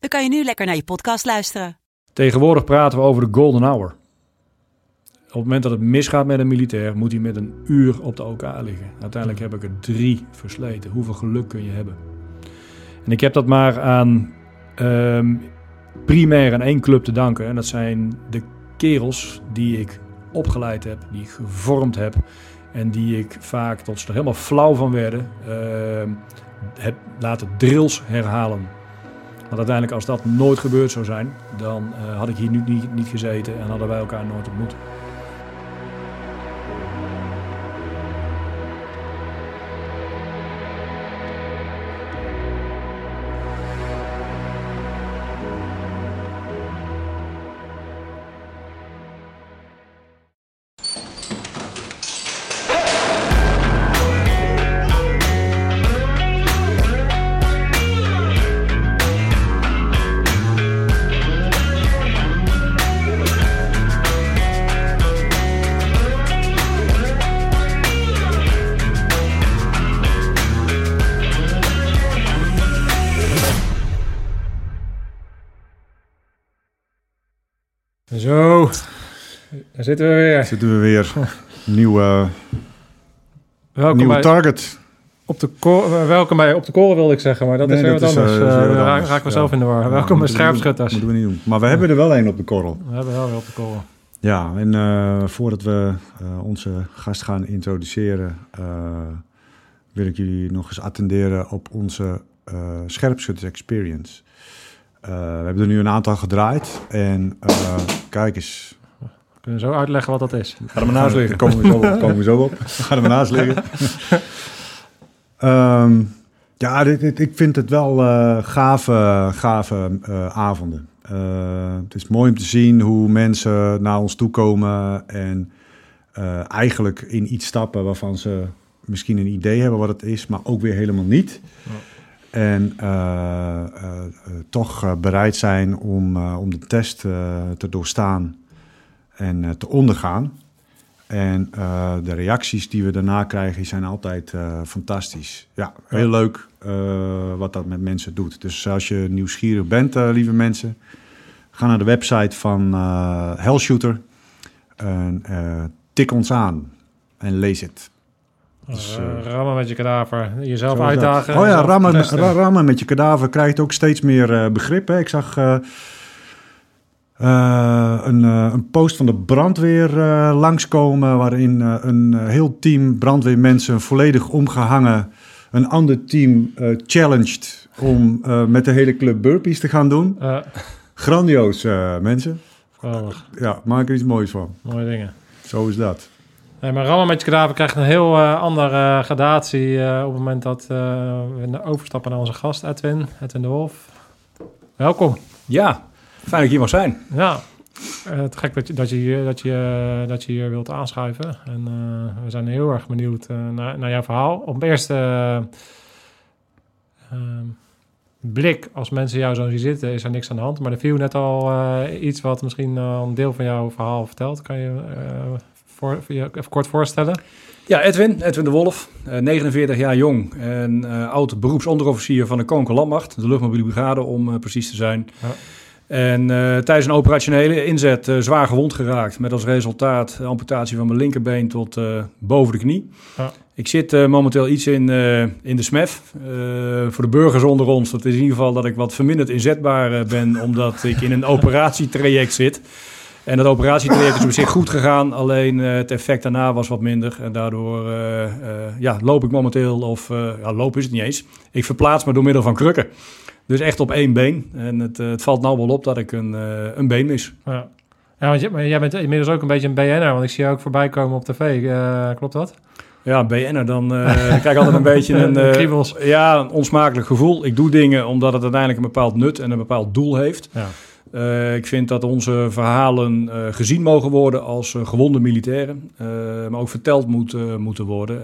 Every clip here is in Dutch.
dan kan je nu lekker naar je podcast luisteren. Tegenwoordig praten we over de golden hour. Op het moment dat het misgaat met een militair, moet hij met een uur op de OK liggen. Uiteindelijk heb ik er 3 versleten. Hoeveel geluk kun je hebben? En ik heb dat maar aan primair aan 1 club te danken. En dat zijn de kerels die ik opgeleid heb, die ik gevormd heb. En die ik vaak, tot ze er helemaal flauw van werden, heb laten drills herhalen. Want uiteindelijk, als dat nooit gebeurd zou zijn, dan had ik hier nu niet gezeten en hadden wij elkaar nooit ontmoet. Zo, daar zitten we weer. Nieuwe target. Welkom bij Op de Koren wilde ik zeggen, maar dat is wat anders. Raak mezelf in de war. Welkom bij Scherpschutters. Dat moeten we niet doen. Maar we hebben er wel één op de korrel. We hebben er wel weer op de korrel. Ja, en voordat we onze gast gaan introduceren, wil ik jullie nog eens attenderen op onze Scherpschutters Experience. We hebben er nu een aantal gedraaid. En kijk eens. We kunnen zo uitleggen wat dat is. Ga er maar naast liggen. Komen we zo op. Ga er maar naast liggen. Ja, ik vind het wel gave avonden. Het is mooi om te zien hoe mensen naar ons toe komen. En eigenlijk in iets stappen waarvan ze misschien een idee hebben wat het is. Maar ook weer helemaal niet. Ja. En toch bereid zijn om de test te doorstaan en te ondergaan. En de reacties die we daarna krijgen zijn altijd fantastisch. Ja, heel leuk wat dat met mensen doet. Dus als je nieuwsgierig bent, lieve mensen, ga naar de website van Hellshooter. En tik ons aan en lees het. Dus, rammen met je kadaver, jezelf uitdagen. Oh ja, rammen met je kadaver krijgt ook steeds meer begrip. Hè. Ik zag een post van de brandweer langskomen, waarin een heel team brandweermensen volledig omgehangen een ander team challenged om met de hele club burpees te gaan doen. Grandioos, mensen. Geweldig. Ja, maak er iets moois van. Mooie dingen. Zo is dat. Nee, maar rammen met je kadaver krijgt een heel andere gradatie op het moment dat we overstappen naar onze gast Edwin de Wolf. Welkom. Ja, fijn dat ik hier mag zijn. Ja, het gek dat je hier wilt aanschuiven. En we zijn heel erg benieuwd naar jouw verhaal. Op eerste blik, als mensen jou zo zien zitten, is er niks aan de hand. Maar er viel net al iets wat misschien een deel van jouw verhaal vertelt. Kan je je even kort voorstellen? Ja, Edwin de Wolf, 49 jaar jong en oud beroepsonderofficier van de Koninklijke Landmacht, de Luchtmobiele Brigade om precies te zijn. Ja. En tijdens een operationele inzet zwaar gewond geraakt, met als resultaat amputatie van mijn linkerbeen tot boven de knie. Ja. Ik zit momenteel iets in de SMEF. Voor de burgers onder ons, dat is in ieder geval dat ik wat verminderd inzetbaar ben, omdat ik in een operatietraject zit. En dat operatietraject is op zich goed gegaan, alleen het effect daarna was wat minder. En daardoor loop ik momenteel, of loop is het niet eens. Ik verplaats me door middel van krukken. Dus echt op 1 been. En het valt nou wel op dat ik een been mis. Ja, want jij bent inmiddels ook een beetje een BN'er, want ik zie jou ook voorbij komen op tv. Klopt dat? Ja, BN'er, dan krijg ik altijd een beetje een onsmakelijk gevoel. Ik doe dingen omdat het uiteindelijk een bepaald nut en een bepaald doel heeft. Ja. Ik vind dat onze verhalen gezien mogen worden als gewonde militairen. Maar ook verteld moeten worden.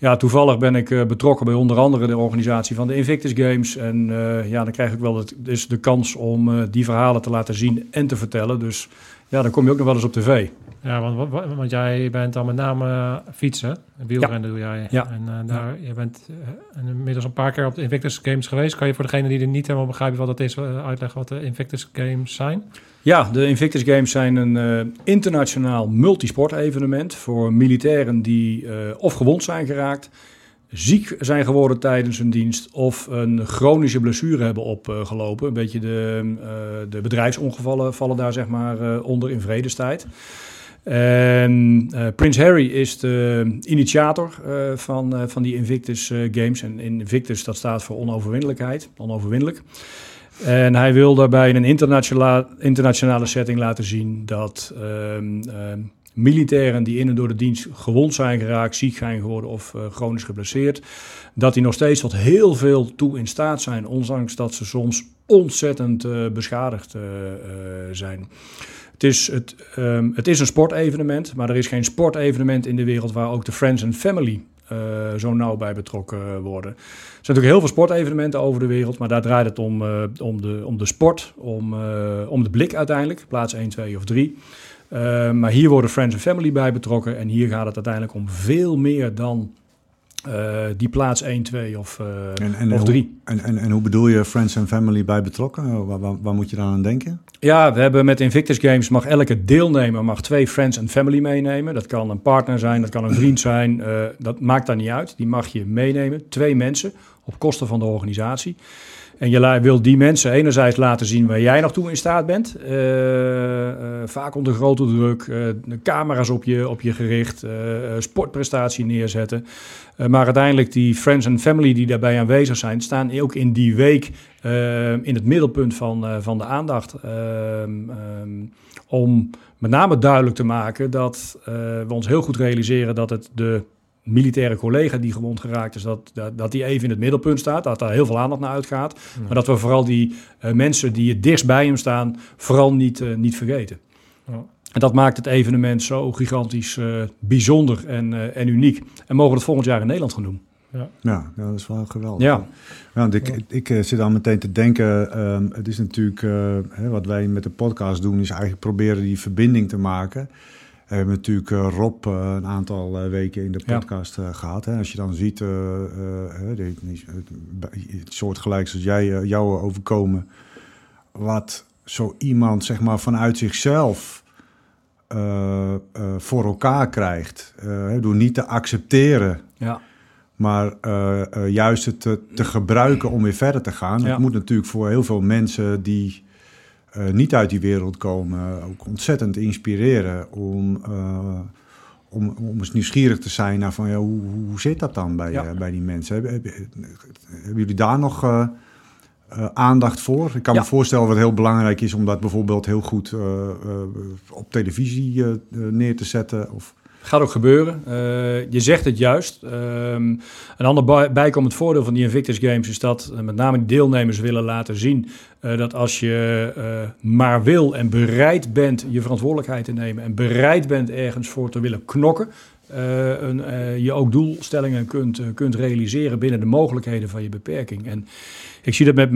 En toevallig ben ik betrokken bij onder andere de organisatie van de Invictus Games. En dan krijg ik wel de kans om die verhalen te laten zien en te vertellen. Dus ja, dan kom je ook nog wel eens op tv. Ja, want jij bent dan met name fietsen. Wielrennen doe jij. Ja. En je bent inmiddels een paar keer op de Invictus Games geweest. Kan je voor degene die er niet helemaal begrijpen wat dat is, uitleggen wat de Invictus Games zijn? Ja, de Invictus Games zijn een internationaal multisportevenement voor militairen die of gewond zijn geraakt, ziek zijn geworden tijdens hun dienst of een chronische blessure hebben opgelopen. Een beetje de bedrijfsongevallen vallen daar zeg maar onder in vredestijd. En Prins Harry is de initiator van die Invictus Games. En Invictus, dat staat voor onoverwinnelijkheid, onoverwinnelijk. En hij wil daarbij in een internationale setting laten zien dat militairen die in en door de dienst gewond zijn geraakt, ziek zijn geworden of chronisch geblesseerd, dat die nog steeds tot heel veel toe in staat zijn, ondanks dat ze soms ontzettend beschadigd zijn. Het is een sportevenement, maar er is geen sportevenement in de wereld waar ook de friends en family zo nauw bij betrokken worden. Er zijn natuurlijk heel veel sportevenementen over de wereld, maar daar draait het om de sport, om de blik uiteindelijk, plaats 1, 2 of 3. Maar hier worden friends en family bij betrokken en hier gaat het uiteindelijk om veel meer dan die plaats 1, 2 of 3. En hoe bedoel je friends en family bij betrokken? Waar moet je dan aan denken? Ja, we hebben met Invictus Games mag elke deelnemer mag 2 friends en family meenemen. Dat kan een partner zijn, dat kan een vriend zijn. Dat maakt daar niet uit. Die mag je meenemen. 2 mensen op kosten van de organisatie. En je wilt die mensen enerzijds laten zien waar jij nog toe in staat bent. Vaak onder grote druk, de camera's op je gericht, sportprestatie neerzetten. Maar uiteindelijk die friends en family die daarbij aanwezig zijn, staan ook in die week in het middelpunt van de aandacht. Om met name duidelijk te maken dat we ons heel goed realiseren dat het de militaire collega die gewond geraakt is, dat die even in het middelpunt staat, dat daar heel veel aandacht naar uitgaat. Ja. Maar dat we vooral die mensen die het dichtst bij hem staan, vooral niet vergeten. Ja. En dat maakt het evenement zo gigantisch bijzonder en uniek. En mogen we het volgend jaar in Nederland gaan doen. Ja, dat is wel geweldig. Ja. Want ik zit al meteen te denken, het is natuurlijk, wat wij met de podcast doen, is eigenlijk proberen die verbinding te maken. We hebben natuurlijk Rob een aantal weken in de podcast gehad. Hè. Als je dan ziet, het soortgelijks als jou overkomen, wat zo iemand zeg maar vanuit zichzelf voor elkaar krijgt. Door niet te accepteren, maar juist het te gebruiken om weer verder te gaan. Dat moet natuurlijk voor heel veel mensen die niet uit die wereld komen, ook ontzettend inspireren om eens nieuwsgierig te zijn naar van, hoe zit dat dan bij die mensen? Hebben jullie daar nog aandacht voor? Ik kan me voorstellen wat heel belangrijk is om dat bijvoorbeeld heel goed op televisie neer te zetten of... Gaat ook gebeuren. Je zegt het juist. Een ander bijkomend voordeel van die Invictus Games is dat met name de deelnemers willen laten zien dat als je maar wil en bereid bent je verantwoordelijkheid te nemen en bereid bent ergens voor te willen knokken, je ook doelstellingen kunt realiseren binnen de mogelijkheden van je beperking. En ik zie dat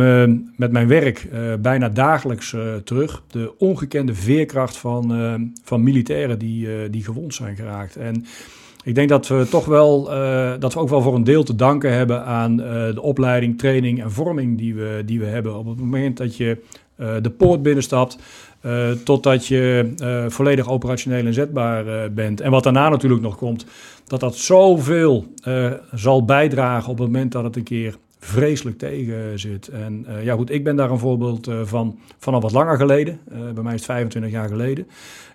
met mijn werk bijna dagelijks terug. De ongekende veerkracht van militairen die gewond zijn geraakt. En ik denk dat we toch wel dat we ook wel voor een deel te danken hebben aan de opleiding, training en vorming die we hebben. Op het moment dat je de poort binnenstapt, totdat je volledig operationeel inzetbaar bent. En wat daarna natuurlijk nog komt, dat zoveel zal bijdragen op het moment dat het een keer vreselijk tegen zit. En ik ben daar een voorbeeld van al wat langer geleden. Bij mij is het 25 jaar geleden.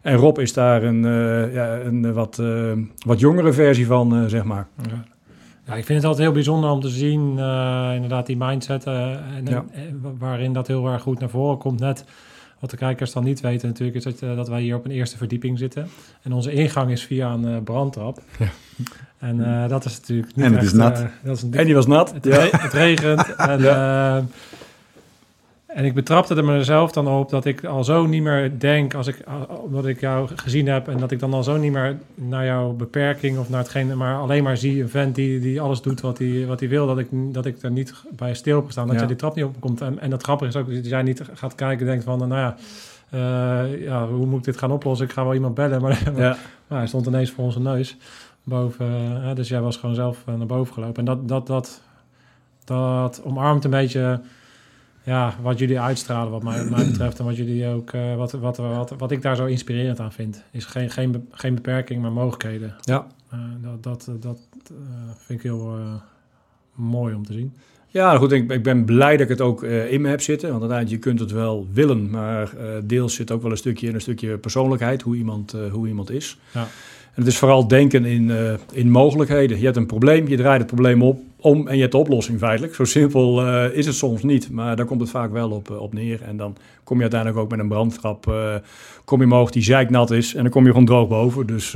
En Rob is daar een wat jongere versie van, zeg maar. Ja. Ja, ik vind het altijd heel bijzonder om te zien, inderdaad die mindset, waarin dat heel erg goed naar voren komt. Net Wat de kijkers dan niet weten natuurlijk is dat wij hier op een eerste verdieping zitten. En onze ingang is via een brandtrap. Ja. En dat is natuurlijk niet. En het echt, is nat. En die was nat. Het regent. En, ja. En ik betrapte er mezelf dan op dat ik al zo niet meer denk, omdat ik jou gezien heb, en dat ik dan al zo niet meer naar jouw beperking of naar hetgeen, maar alleen maar zie een vent die alles doet wat hij wil, dat ik er niet bij stil heb gestaan, dat je die trap niet opkomt. En dat grappige is ook dat jij niet gaat kijken en denkt van, hoe moet ik dit gaan oplossen? Ik ga wel iemand bellen, maar hij stond ineens voor onze neus boven. Dus jij was gewoon zelf naar boven gelopen. En dat omarmt een beetje. Ja, wat jullie uitstralen wat mij betreft en wat jullie ook wat ik daar zo inspirerend aan vind, is geen beperking, maar mogelijkheden. Ja. Dat vind ik heel mooi om te zien. Ja, goed, ik ben blij dat ik het ook in me heb zitten. Want uiteindelijk, je kunt het wel willen, maar deels zit ook wel een stukje persoonlijkheid, hoe iemand is. Ja. En het is vooral denken in mogelijkheden. Je hebt een probleem, je draait het probleem om en je hebt de oplossing feitelijk. Zo simpel is het soms niet, maar daar komt het vaak wel op neer. En dan kom je uiteindelijk ook met een brandtrap, kom je omhoog die zeiknat is en dan kom je gewoon droog boven. Dus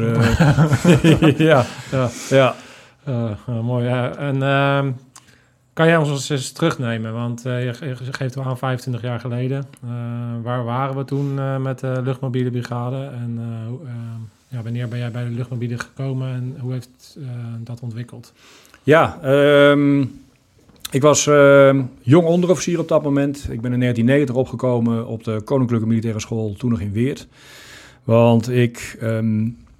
mooi. Ja. En kan jij ons eens terugnemen? Want je geeft wel aan 25 jaar geleden. Waar waren we toen met de Luchtmobiele Brigade? En wanneer ben jij bij de luchtmobielen gekomen en hoe heeft dat ontwikkeld? Ja, ik was jong onderofficier op dat moment. Ik ben in 1990 opgekomen op de Koninklijke Militaire School, toen nog in Weert. Want ik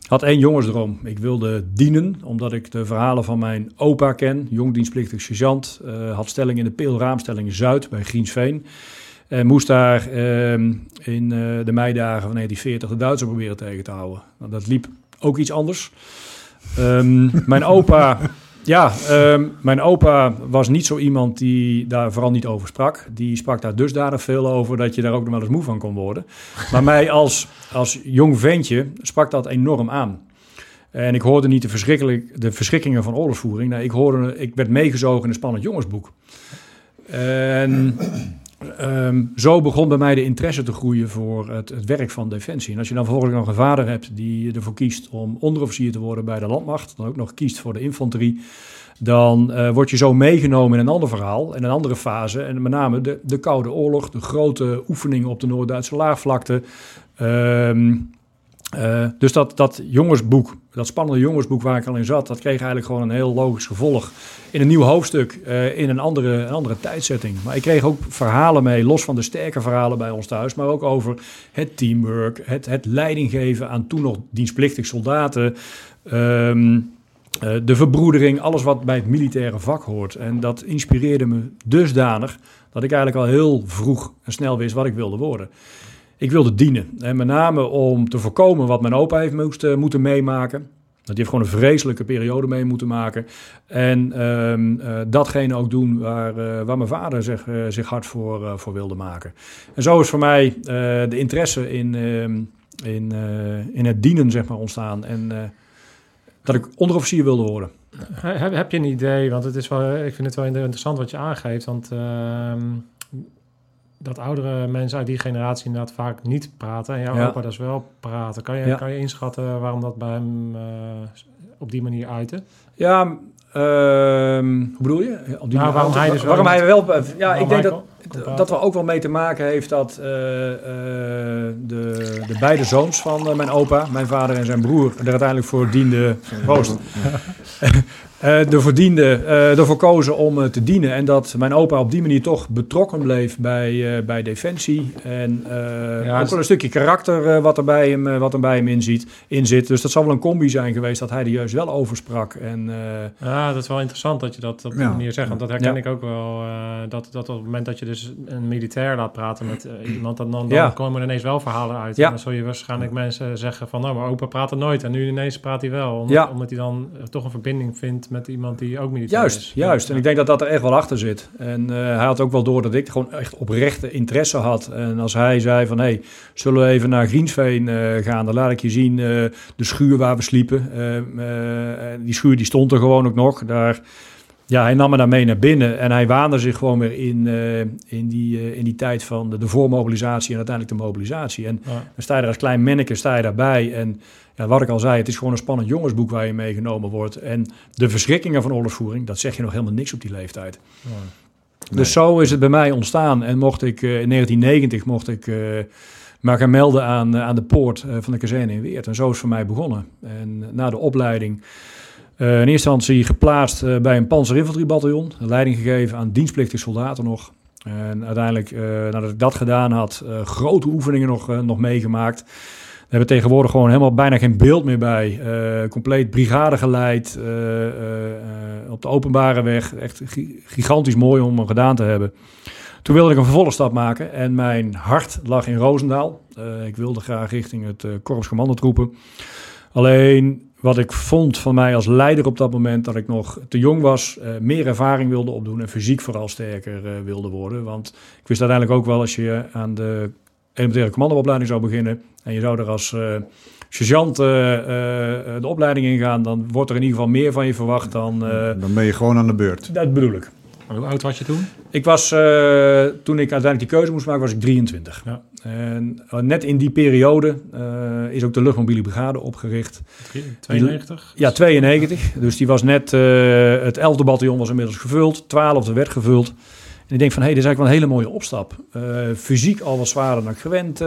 had één jongensdroom. Ik wilde dienen, omdat ik de verhalen van mijn opa ken, jongdienstplichtig sergeant. Had stelling in de Peel-Raamstelling Zuid bij Griensveen. En moest daar in de meidagen van 1940 de Duitsers proberen tegen te houden. Nou, dat liep ook iets anders. Mijn opa was niet zo iemand die daar vooral niet over sprak. Die sprak daar dusdanig veel over dat je daar ook nog wel eens moe van kon worden. Maar mij als jong ventje sprak dat enorm aan. En ik hoorde niet de verschrikkingen van oorlogsvoering. Nee, ik werd meegezogen in een spannend jongensboek. En zo begon bij mij de interesse te groeien voor het werk van Defensie. En als je dan vervolgens nog een vader hebt die ervoor kiest om onderofficier te worden bij de landmacht, dan ook nog kiest voor de infanterie, dan word je zo meegenomen in een ander verhaal en een andere fase. En met name de Koude Oorlog, de grote oefeningen op de Noord-Duitse laagvlakte. Dus dat jongensboek, dat spannende jongensboek waar ik al in zat, dat kreeg eigenlijk gewoon een heel logisch gevolg. In een nieuw hoofdstuk, in een andere tijdzetting. Maar ik kreeg ook verhalen mee, los van de sterke verhalen bij ons thuis, maar ook over het teamwork, het leidinggeven aan toen nog dienstplichtig soldaten, de verbroedering, alles wat bij het militaire vak hoort. En dat inspireerde me dusdanig dat ik eigenlijk al heel vroeg en snel wist wat ik wilde worden. Ik wilde dienen. En met name om te voorkomen wat mijn opa heeft moeten meemaken. Want die heeft gewoon een vreselijke periode mee moeten maken. En datgene ook doen waar mijn vader zich hard voor wilde maken. En zo is voor mij de interesse in het dienen, zeg maar, ontstaan. En dat ik onderofficier wilde worden. Heb je een idee? Want het is wel, ik vind het wel interessant wat je aangeeft. Want dat oudere mensen uit die generatie inderdaad vaak niet praten. En jouw opa dus wel praten. Kan je inschatten waarom dat bij hem op die manier uitte? Ja, hoe bedoel je? Op die manier waarom hij dus waarom wel... ik denk dat er ook wel mee te maken heeft dat de beide zoons van mijn opa, mijn vader en zijn broer, er uiteindelijk voor dienden. Proost. Ervoor kozen om te dienen. En dat mijn opa op die manier toch betrokken bleef bij Defensie. En ook wel een stukje karakter wat er bij hem in zit. Dus dat zal wel een combi zijn geweest dat hij er juist wel over sprak. En, dat is wel interessant dat je dat op die manier zegt. Want dat herken ik ook wel. Dat op het moment dat je dus een militair laat praten met iemand, dan komen er ineens wel verhalen uit. Ja. En dan zul je waarschijnlijk mensen zeggen van, nou, maar opa praat er nooit. En nu ineens praat hij wel. Omdat hij dan toch een verbinding vindt met iemand die ook militair is. Juist. En ik denk dat er echt wel achter zit. En hij had ook wel door dat ik gewoon echt oprechte interesse had. En als hij zei van, hey, zullen we even naar Griensveen gaan? Dan laat ik je zien de schuur waar we sliepen. Die schuur die stond er gewoon ook nog. Daar Ja, hij nam me daar mee naar binnen en hij waande zich gewoon weer in die tijd van de voormobilisatie en uiteindelijk de mobilisatie. En ja, dan sta je daar als klein manneke, sta je daarbij. En ja, wat ik al zei, het is gewoon een spannend jongensboek waar je meegenomen wordt. En de verschrikkingen van oorlogsvoering, dat zeg je nog helemaal niks op die leeftijd. Ja. Nee. Dus zo is het bij mij ontstaan. En mocht ik in 1990 maar gaan melden aan de poort van de kazerne in Weert. En zo is het voor mij begonnen. En na de opleiding in eerste instantie geplaatst bij een panzerinfanteriebataljon. Leiding gegeven aan dienstplichtige soldaten nog. En uiteindelijk, nadat ik dat gedaan had, grote oefeningen nog meegemaakt. We hebben tegenwoordig gewoon helemaal bijna geen beeld meer bij. Compleet brigade geleid, op de openbare weg. Echt gigantisch mooi om hem gedaan te hebben. Toen wilde ik een vervolgstap maken en mijn hart lag in Rozendaal. Ik wilde graag richting het Korps Commandotroepen. Alleen wat ik vond van mij als leider op dat moment, dat ik nog te jong was, meer ervaring wilde opdoen en fysiek vooral sterker wilde worden. Want ik wist uiteindelijk ook wel, als je aan de elementaire commandoopleiding zou beginnen en je zou er als sergeant de opleiding ingaan, dan wordt er in ieder geval meer van je verwacht dan... Dan ben je gewoon aan de beurt. Dat bedoel ik. Hoe oud was je toen? Ik was, toen ik uiteindelijk die keuze moest maken, was ik 23. Ja. En net in die periode is ook de Luchtmobiele Brigade opgericht. 92? Ja, 92. Dus die was net, het 11e bataljon was inmiddels gevuld. 12e werd gevuld. En ik denk van, hé, dit is eigenlijk wel een hele mooie opstap. Fysiek al wat zwaarder dan ik gewend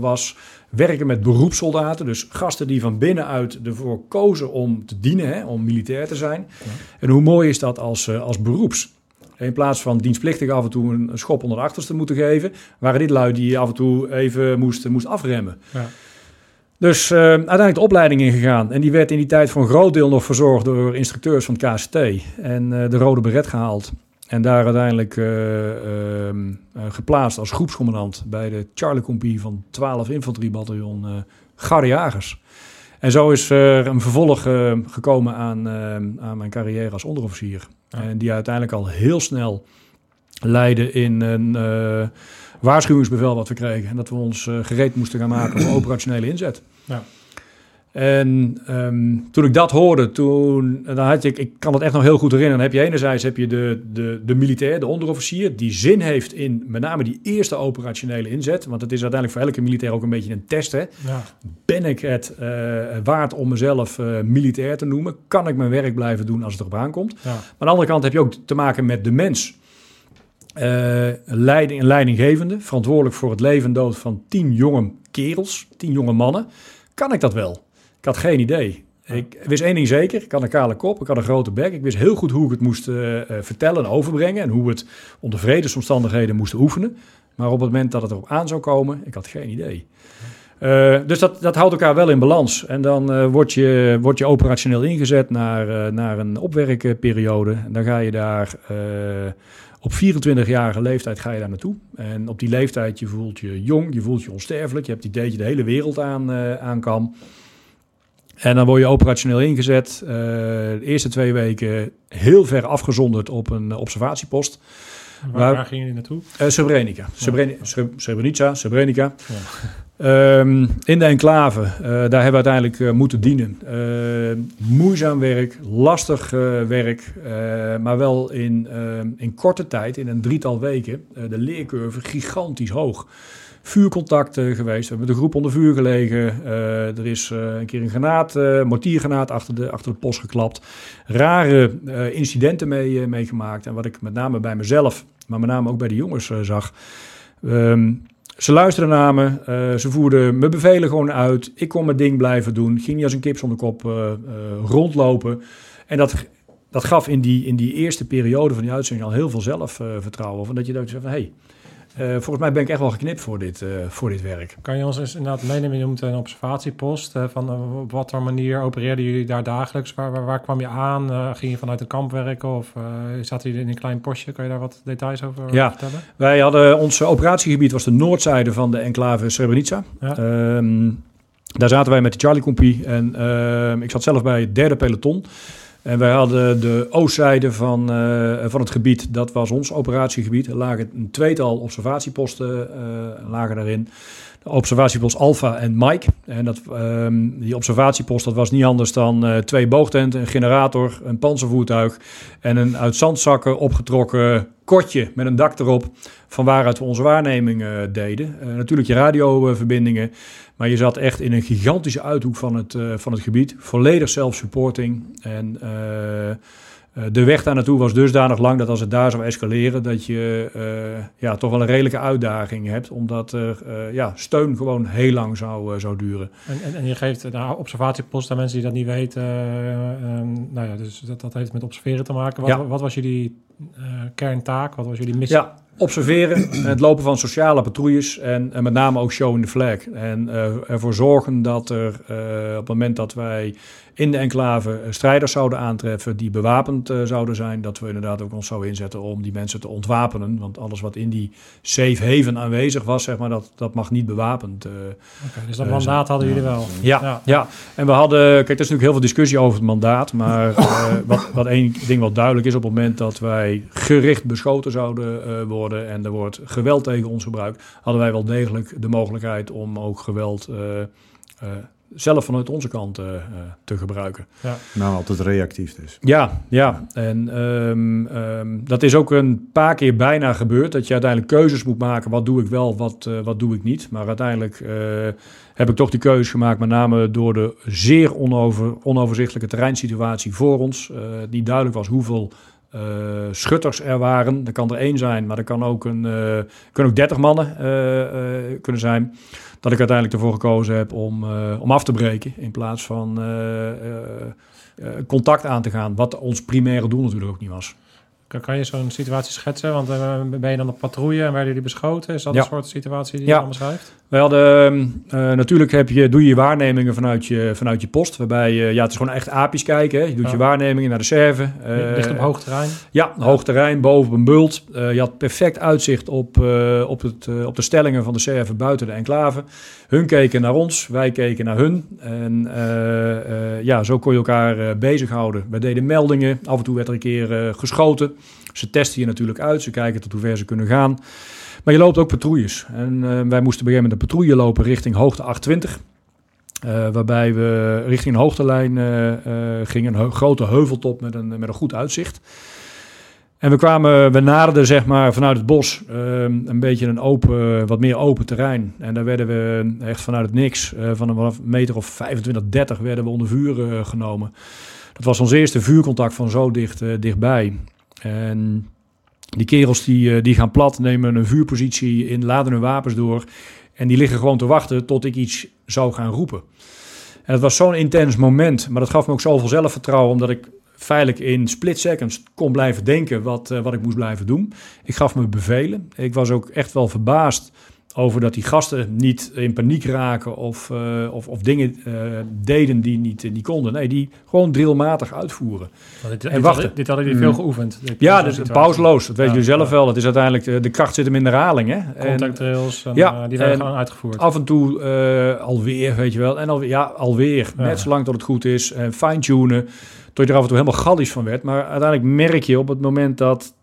was. Werken met beroepssoldaten, dus gasten die van binnenuit ervoor kozen om te dienen, hè, om militair te zijn. Ja. En hoe mooi is dat als beroeps? In plaats van dienstplichtig af en toe een schop onder de achterste moeten geven, waren dit lui die af en toe even moest afremmen. Ja. Dus uiteindelijk de opleiding ingegaan. En die werd in die tijd voor een groot deel nog verzorgd door instructeurs van het KCT. En de Rode Beret gehaald. En daar uiteindelijk geplaatst als groepscommandant bij de Charlie-compagnie van 12 infanteriebataljon Gardejagers. En zo is er een vervolg gekomen aan mijn carrière als onderofficier. Ja. En die uiteindelijk al heel snel leidde in een waarschuwingsbevel wat we kregen. En dat we ons gereed moesten gaan maken voor operationele inzet. Ja. En toen ik dat hoorde, dan had ik kan het echt nog heel goed herinneren. Dan heb je enerzijds de militair, de onderofficier, die zin heeft in met name die eerste operationele inzet. Want het is uiteindelijk voor elke militair ook een beetje een test. Hè? Ja. Ben ik het waard om mezelf militair te noemen? Kan ik mijn werk blijven doen als het erop aankomt? Ja. Maar aan de andere kant heb je ook te maken met de mens. Leidinggevende, verantwoordelijk voor het leven en dood van 10 jonge kerels, 10 jonge mannen. Kan ik dat wel? Ik had geen idee. Ik wist één ding zeker. Ik had een kale kop, ik had een grote bek. Ik wist heel goed hoe ik het moest vertellen en overbrengen. En hoe we het onder vredesomstandigheden moesten oefenen. Maar op het moment dat het erop aan zou komen, ik had geen idee. Dus dat houdt elkaar wel in balans. En dan word je operationeel ingezet naar een opwerkperiode. En dan ga je daar op 24-jarige leeftijd ga je daar naartoe. En op die leeftijd, je voelt je jong, je voelt je onsterfelijk. Je hebt het idee dat je de hele wereld aan kan. En dan word je operationeel ingezet. De eerste 2 weken heel ver afgezonderd op een observatiepost. Waar gingen jullie naartoe? Srebrenica. Srebrenica. Ja. In de enclave. Daar hebben we uiteindelijk moeten dienen. Moeizaam werk, lastig werk. Maar wel in korte tijd, in een 3-tal weken, de leercurve gigantisch hoog. Vuurcontact geweest. We hebben met een groep onder vuur gelegen. Er is een keer een mortiergranaat achter de post geklapt. Rare incidenten meegemaakt. En wat ik met name bij mezelf, maar met name ook bij de jongens zag. Ze luisterden naar me. Ze voerden mijn bevelen gewoon uit. Ik kon mijn ding blijven doen. Ging niet als een kip zonder kop rondlopen. En dat gaf in die eerste periode van die uitzending al heel veel zelfvertrouwen. Van dat je dacht van, hey, volgens mij ben ik echt wel geknipt voor dit werk. Kan je ons eens inderdaad meenemen? Je noemt een observatiepost. Van op wat voor manier opereerden jullie daar dagelijks? Waar kwam je aan? Ging je vanuit het kamp werken? Of zaten jullie in een klein postje? Kan je daar wat details over vertellen? Wij hadden ons operatiegebied was de noordzijde van de enclave Srebrenica. Ja. Daar zaten wij met de Charlie-compie. En ik zat zelf bij het 3e peloton. En wij hadden de oostzijde van het gebied, dat was ons operatiegebied. Er lagen een 2-tal observatieposten daarin. observatiepost Alpha en Mike. En dat, die observatiepost, dat was niet anders dan twee boogtenten, een generator, een panzervoertuig en een uit zandzakken opgetrokken kortje met een dak erop, van waaruit we onze waarnemingen deden. Natuurlijk je radioverbindingen, maar je zat echt in een gigantische uithoek van het gebied. Volledig zelfsupporting en... de weg daar naartoe was dusdanig lang dat als het daar zou escaleren, dat je toch wel een redelijke uitdaging hebt. Omdat steun gewoon heel lang zou duren. En je geeft de observatiepost aan mensen die dat niet weten. Dus dat heeft met observeren te maken. Wat was jullie kerntaak? Wat was jullie missie? Ja, observeren, het lopen van sociale patrouilles en met name ook show in the flag. En ervoor zorgen dat er op het moment dat wij in de enclave strijders zouden aantreffen die bewapend zouden zijn, dat we inderdaad ook ons zouden inzetten om die mensen te ontwapenen. Want alles wat in die safe haven aanwezig was, zeg maar, dat mag niet bewapend dus dat mandaat hadden jullie wel? Ja. En we hadden... Kijk, er is natuurlijk heel veel discussie over het mandaat, maar wat één ding wel duidelijk is: op het moment dat wij gericht beschoten zouden worden en er wordt geweld tegen ons gebruikt, hadden wij wel degelijk de mogelijkheid om ook geweld zelf vanuit onze kant te gebruiken. Ja. Nou, altijd reactief dus. Ja. En dat is ook een paar keer bijna gebeurd, dat je uiteindelijk keuzes moet maken. Wat doe ik wel, wat doe ik niet? Maar uiteindelijk heb ik toch die keuze gemaakt, met name door de zeer onoverzichtelijke terreinsituatie voor ons. Niet duidelijk was hoeveel schutters er waren. Er kan er één zijn, maar er kan ook 30 mannen kunnen zijn. Dat ik uiteindelijk ervoor gekozen heb om af te breken in plaats van contact aan te gaan. Wat ons primaire doel natuurlijk ook niet was. Kan je zo'n situatie schetsen? Want ben je dan op patrouille en werden jullie beschoten? Is dat een soort situatie die je allemaal schrijft? We hadden, natuurlijk doe je je waarnemingen vanuit je post. Waarbij, het is gewoon echt aapjes kijken. Hè. Je doet je waarnemingen naar de serve. Ligt op hoog terrein? Ja, hoog terrein, boven op een bult. Je had perfect uitzicht op de stellingen van de serve buiten de enclave. Hun keken naar ons, wij keken naar hun. En zo kon je elkaar bezighouden. We deden meldingen. Af en toe werd er een keer geschoten. Ze testen je natuurlijk uit. Ze kijken tot hoe ver ze kunnen gaan. Maar je loopt ook patrouilles. En wij moesten op een gegeven moment een patrouille lopen richting hoogte 820. Waarbij we richting een hoogtelijn gingen. Een grote heuveltop met een goed uitzicht. En we naderden zeg maar vanuit het bos een beetje een wat meer open terrein. En daar werden we echt vanuit het niks, van een meter of 25, 30 werden we onder vuur genomen. Dat was ons eerste vuurcontact van zo dichtbij. En die kerels die gaan plat, nemen een vuurpositie in, laden hun wapens door. En die liggen gewoon te wachten tot ik iets zou gaan roepen. En het was zo'n intens moment. Maar dat gaf me ook zoveel zelfvertrouwen, omdat ik feitelijk in split seconds kon blijven denken wat ik moest blijven doen. Ik gaf me bevelen. Ik was ook echt wel verbaasd over dat die gasten niet in paniek raken of dingen deden die niet konden. Nee, die gewoon drillmatig uitvoeren. En wachten. Dit hadden jullie veel geoefend. Pauzeloos. Dat weten jullie zelf wel. Dat is uiteindelijk de kracht zit hem in de herhaling. Hè? Contact drills. Die werden gewoon uitgevoerd. Af en toe alweer, weet je wel. En alweer. Ja. Net zolang tot het goed is. En fine-tunen. Tot je er af en toe helemaal gallisch van werd. Maar uiteindelijk merk je op het moment dat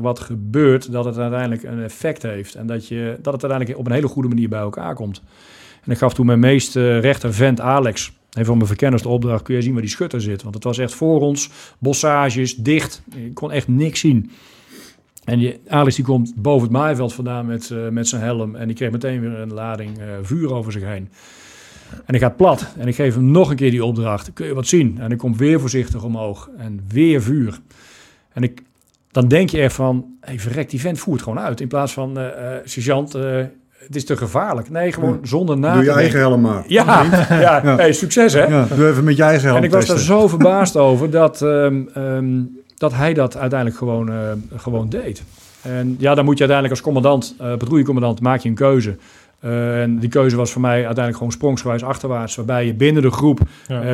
wat gebeurt, dat het uiteindelijk een effect heeft. En dat het uiteindelijk op een hele goede manier bij elkaar komt. En ik gaf toen mijn meest rechter vent, Alex, een van mijn verkenners, de opdracht: kun je zien waar die schutter zit? Want het was echt voor ons, bossages, dicht. Ik kon echt niks zien. En Alex die komt boven het maaiveld vandaan met zijn helm. En die kreeg meteen weer een lading vuur over zich heen. En ik ga plat en ik geef hem nog een keer die opdracht. Kun je wat zien? En ik kom weer voorzichtig omhoog en weer vuur. En dan denk je echt van, hey, verrek, die vent voert gewoon uit. In plaats van, sergeant, het is te gevaarlijk. Nee, gewoon zonder na. Doe je eigen helm maar. Ja. Hey, succes hè. Ja, doe even met je eigen helm. En ik was daar zo verbaasd over dat hij dat uiteindelijk gewoon deed. En ja, dan moet je uiteindelijk als commandant, patrouillecommandant, maak je een keuze. En die keuze was voor mij uiteindelijk gewoon sprongsgewijs achterwaarts. Waarbij je binnen de groep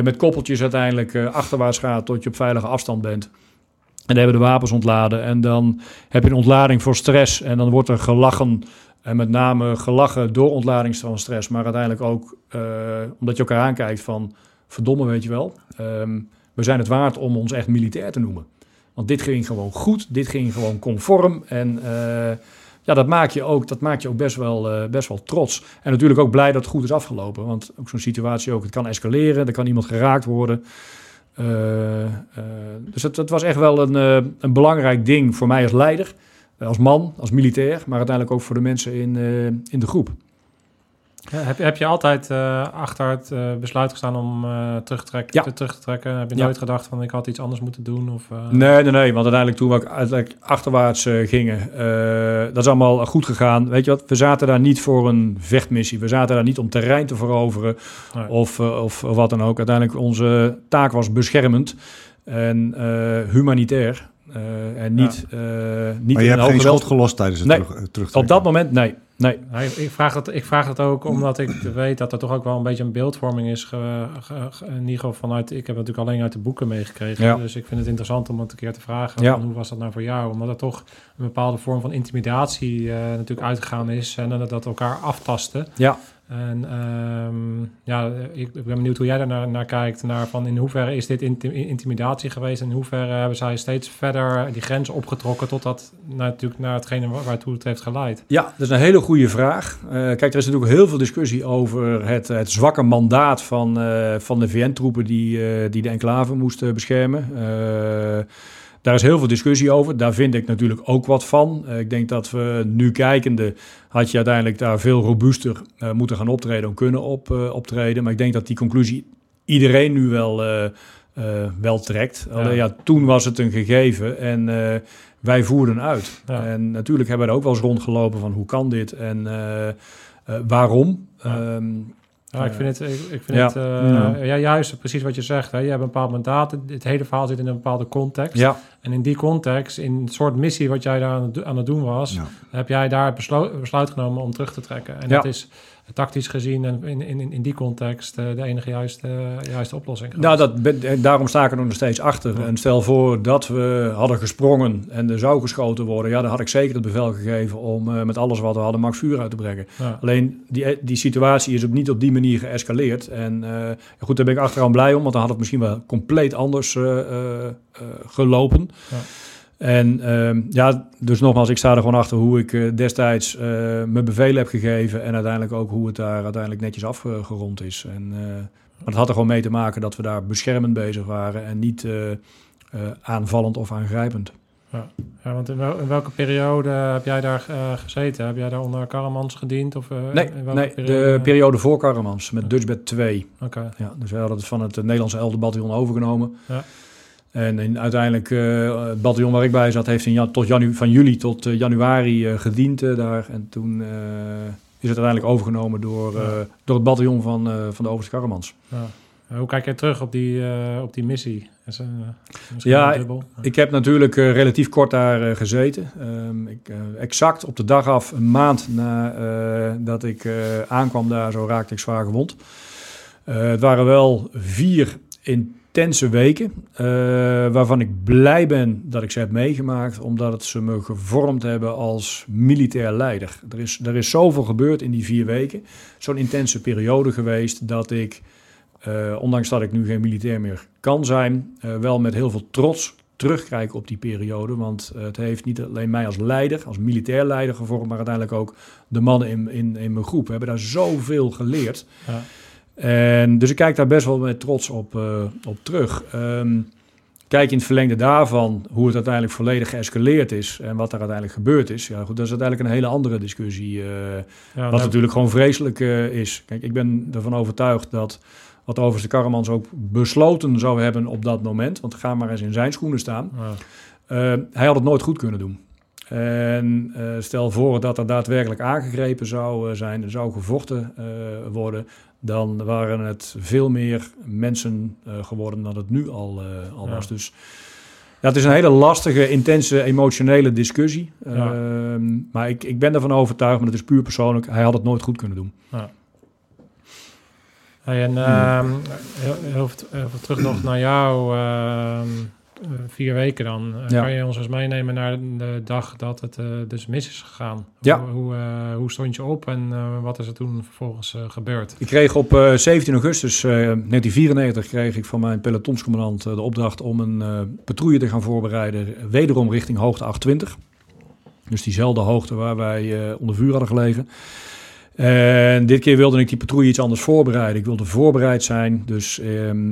met koppeltjes uiteindelijk achterwaarts gaat tot je op veilige afstand bent. En dan hebben we de wapens ontladen. En dan heb je een ontlading voor stress. En dan wordt er gelachen. En met name gelachen door ontlading van stress. Maar uiteindelijk ook omdat je elkaar aankijkt van, verdomme, weet je wel. We zijn het waard om ons echt militair te noemen. Want dit ging gewoon goed. Dit ging gewoon conform. En ja, dat maakt je ook best wel trots. En natuurlijk ook blij dat het goed is afgelopen. Want ook zo'n situatie ook, het kan escaleren, er kan iemand geraakt worden. Dus dat was echt wel een belangrijk ding voor mij als leider, als man, als militair, maar uiteindelijk ook voor de mensen in de groep. Ja, heb je altijd achter het besluit gestaan om terug te trekken? Heb je nooit gedacht van ik had iets anders moeten doen? Of, Nee, want uiteindelijk toen we achterwaarts gingen, dat is allemaal goed gegaan. Weet je wat, we zaten daar niet voor een vechtmissie. We zaten daar niet om terrein te veroveren of wat dan ook. Uiteindelijk onze taak was beschermend en humanitair. En niet maar je hebt geen schuld gelost tijdens het terugtrekken? Op dat moment, nee. Ik vraag dat ook omdat ik weet dat er toch ook wel een beetje een beeldvorming is. Nico, vanuit, ik heb natuurlijk alleen uit de boeken meegekregen. Ja. Dus ik vind het interessant om het een keer te vragen. Ja. Hoe was dat nou voor jou? Omdat er toch een bepaalde vorm van intimidatie natuurlijk uitgegaan is. En dat elkaar aftasten. Ja. En ik ben benieuwd hoe jij daar naar kijkt. Van in hoeverre is dit intimidatie geweest? En in hoeverre hebben zij steeds verder die grens opgetrokken... totdat natuurlijk naar hetgene waartoe het heeft geleid? Ja, dat is een hele goede vraag. Kijk, er is natuurlijk heel veel discussie over het zwakke mandaat... van de VN-troepen die de enclave moesten beschermen... Daar is heel veel discussie over. Daar vind ik natuurlijk ook wat van. Ik denk dat we nu kijkende... had je uiteindelijk daar veel robuuster moeten gaan optreden... om kunnen optreden. Maar ik denk dat die conclusie iedereen nu wel trekt. Ja. Alleen ja, toen was het een gegeven en wij voerden uit. Ja. En natuurlijk hebben we er ook wel eens rondgelopen van hoe kan dit en waarom... Ja. Juist precies wat je zegt. Hè. Je hebt een bepaald mandaat. Het hele verhaal zit in een bepaalde context. Ja. En in die context, in het soort missie wat jij daar aan het doen was... Ja. heb jij daar het besluit genomen om terug te trekken. En dat is tactisch gezien en in die context de enige juiste oplossing. Nou, daarom sta ik er nog steeds achter. Ja. En stel voor dat we hadden gesprongen en er zou geschoten worden... ja, dan had ik zeker het bevel gegeven om met alles wat we hadden max vuur uit te brengen. Ja. Alleen die situatie is niet op die manier geëscaleerd. En goed, daar ben ik achteraan blij om... want dan had het misschien wel compleet anders gelopen... Ja. En dus nogmaals, ik sta er gewoon achter hoe ik destijds mijn bevelen heb gegeven... en uiteindelijk ook hoe het daar uiteindelijk netjes afgerond is. En, maar het had er gewoon mee te maken dat we daar beschermend bezig waren... en niet aanvallend of aangrijpend. Ja. Ja, want in welke periode heb jij daar gezeten? Heb jij daar onder Karremans gediend? Of, nee, de periode voor Karremans met Dutchbat 2. Okay. Ja, dus we hadden het van het Nederlandse 11e bataljon overgenomen... Ja. En uiteindelijk, het bataljon waar ik bij zat, heeft van juli tot januari gediend daar. En toen is het uiteindelijk overgenomen door het bataljon van de overste Karremans. Ja. Hoe kijk jij terug op die missie? Is, ik heb natuurlijk relatief kort daar gezeten. Exact op de dag af, een maand nadat ik aankwam daar, zo raakte ik zwaar gewond. Het waren wel 4 intense weken, waarvan ik blij ben dat ik ze heb meegemaakt... omdat het ze me gevormd hebben als militair leider. Er is zoveel gebeurd in die 4 weken. Zo'n intense periode geweest dat ik, ondanks dat ik nu geen militair meer kan zijn... wel met heel veel trots terugkijk op die periode. Want het heeft niet alleen mij als leider, als militair leider gevormd... maar uiteindelijk ook de mannen in mijn groep. We hebben daar zoveel geleerd... Ja. En dus ik kijk daar best wel met trots op terug. Kijk in het verlengde daarvan hoe het uiteindelijk volledig geëscaleerd is... en wat daar uiteindelijk gebeurd is. Ja, goed, dat is uiteindelijk een hele andere discussie. Wat natuurlijk gewoon vreselijk is. Kijk, ik ben ervan overtuigd dat wat overste Karremans ook besloten zou hebben op dat moment... want ga maar eens in zijn schoenen staan. Ja. Hij had het nooit goed kunnen doen. En stel voor dat er daadwerkelijk aangegrepen zou zijn... er zou gevochten worden... dan waren het veel meer mensen geworden dan het nu al was. Dus ja, het is een hele lastige, intense, emotionele discussie. Ja. Maar ik ben ervan overtuigd, maar het is puur persoonlijk... hij had het nooit goed kunnen doen. Ja. Hey, en heel veel terug nog naar jou... 4 weken dan. Kan je ons eens meenemen naar de dag dat het dus mis is gegaan? Ja. Hoe stond je op en wat is er toen vervolgens gebeurd? Ik kreeg op 17 augustus 1994 kreeg ik van mijn pelotonscommandant de opdracht om een patrouille te gaan voorbereiden, wederom richting hoogte 820. Dus diezelfde hoogte waar wij onder vuur hadden gelegen. En dit keer wilde ik die patrouille iets anders voorbereiden. Ik wilde voorbereid zijn. Dus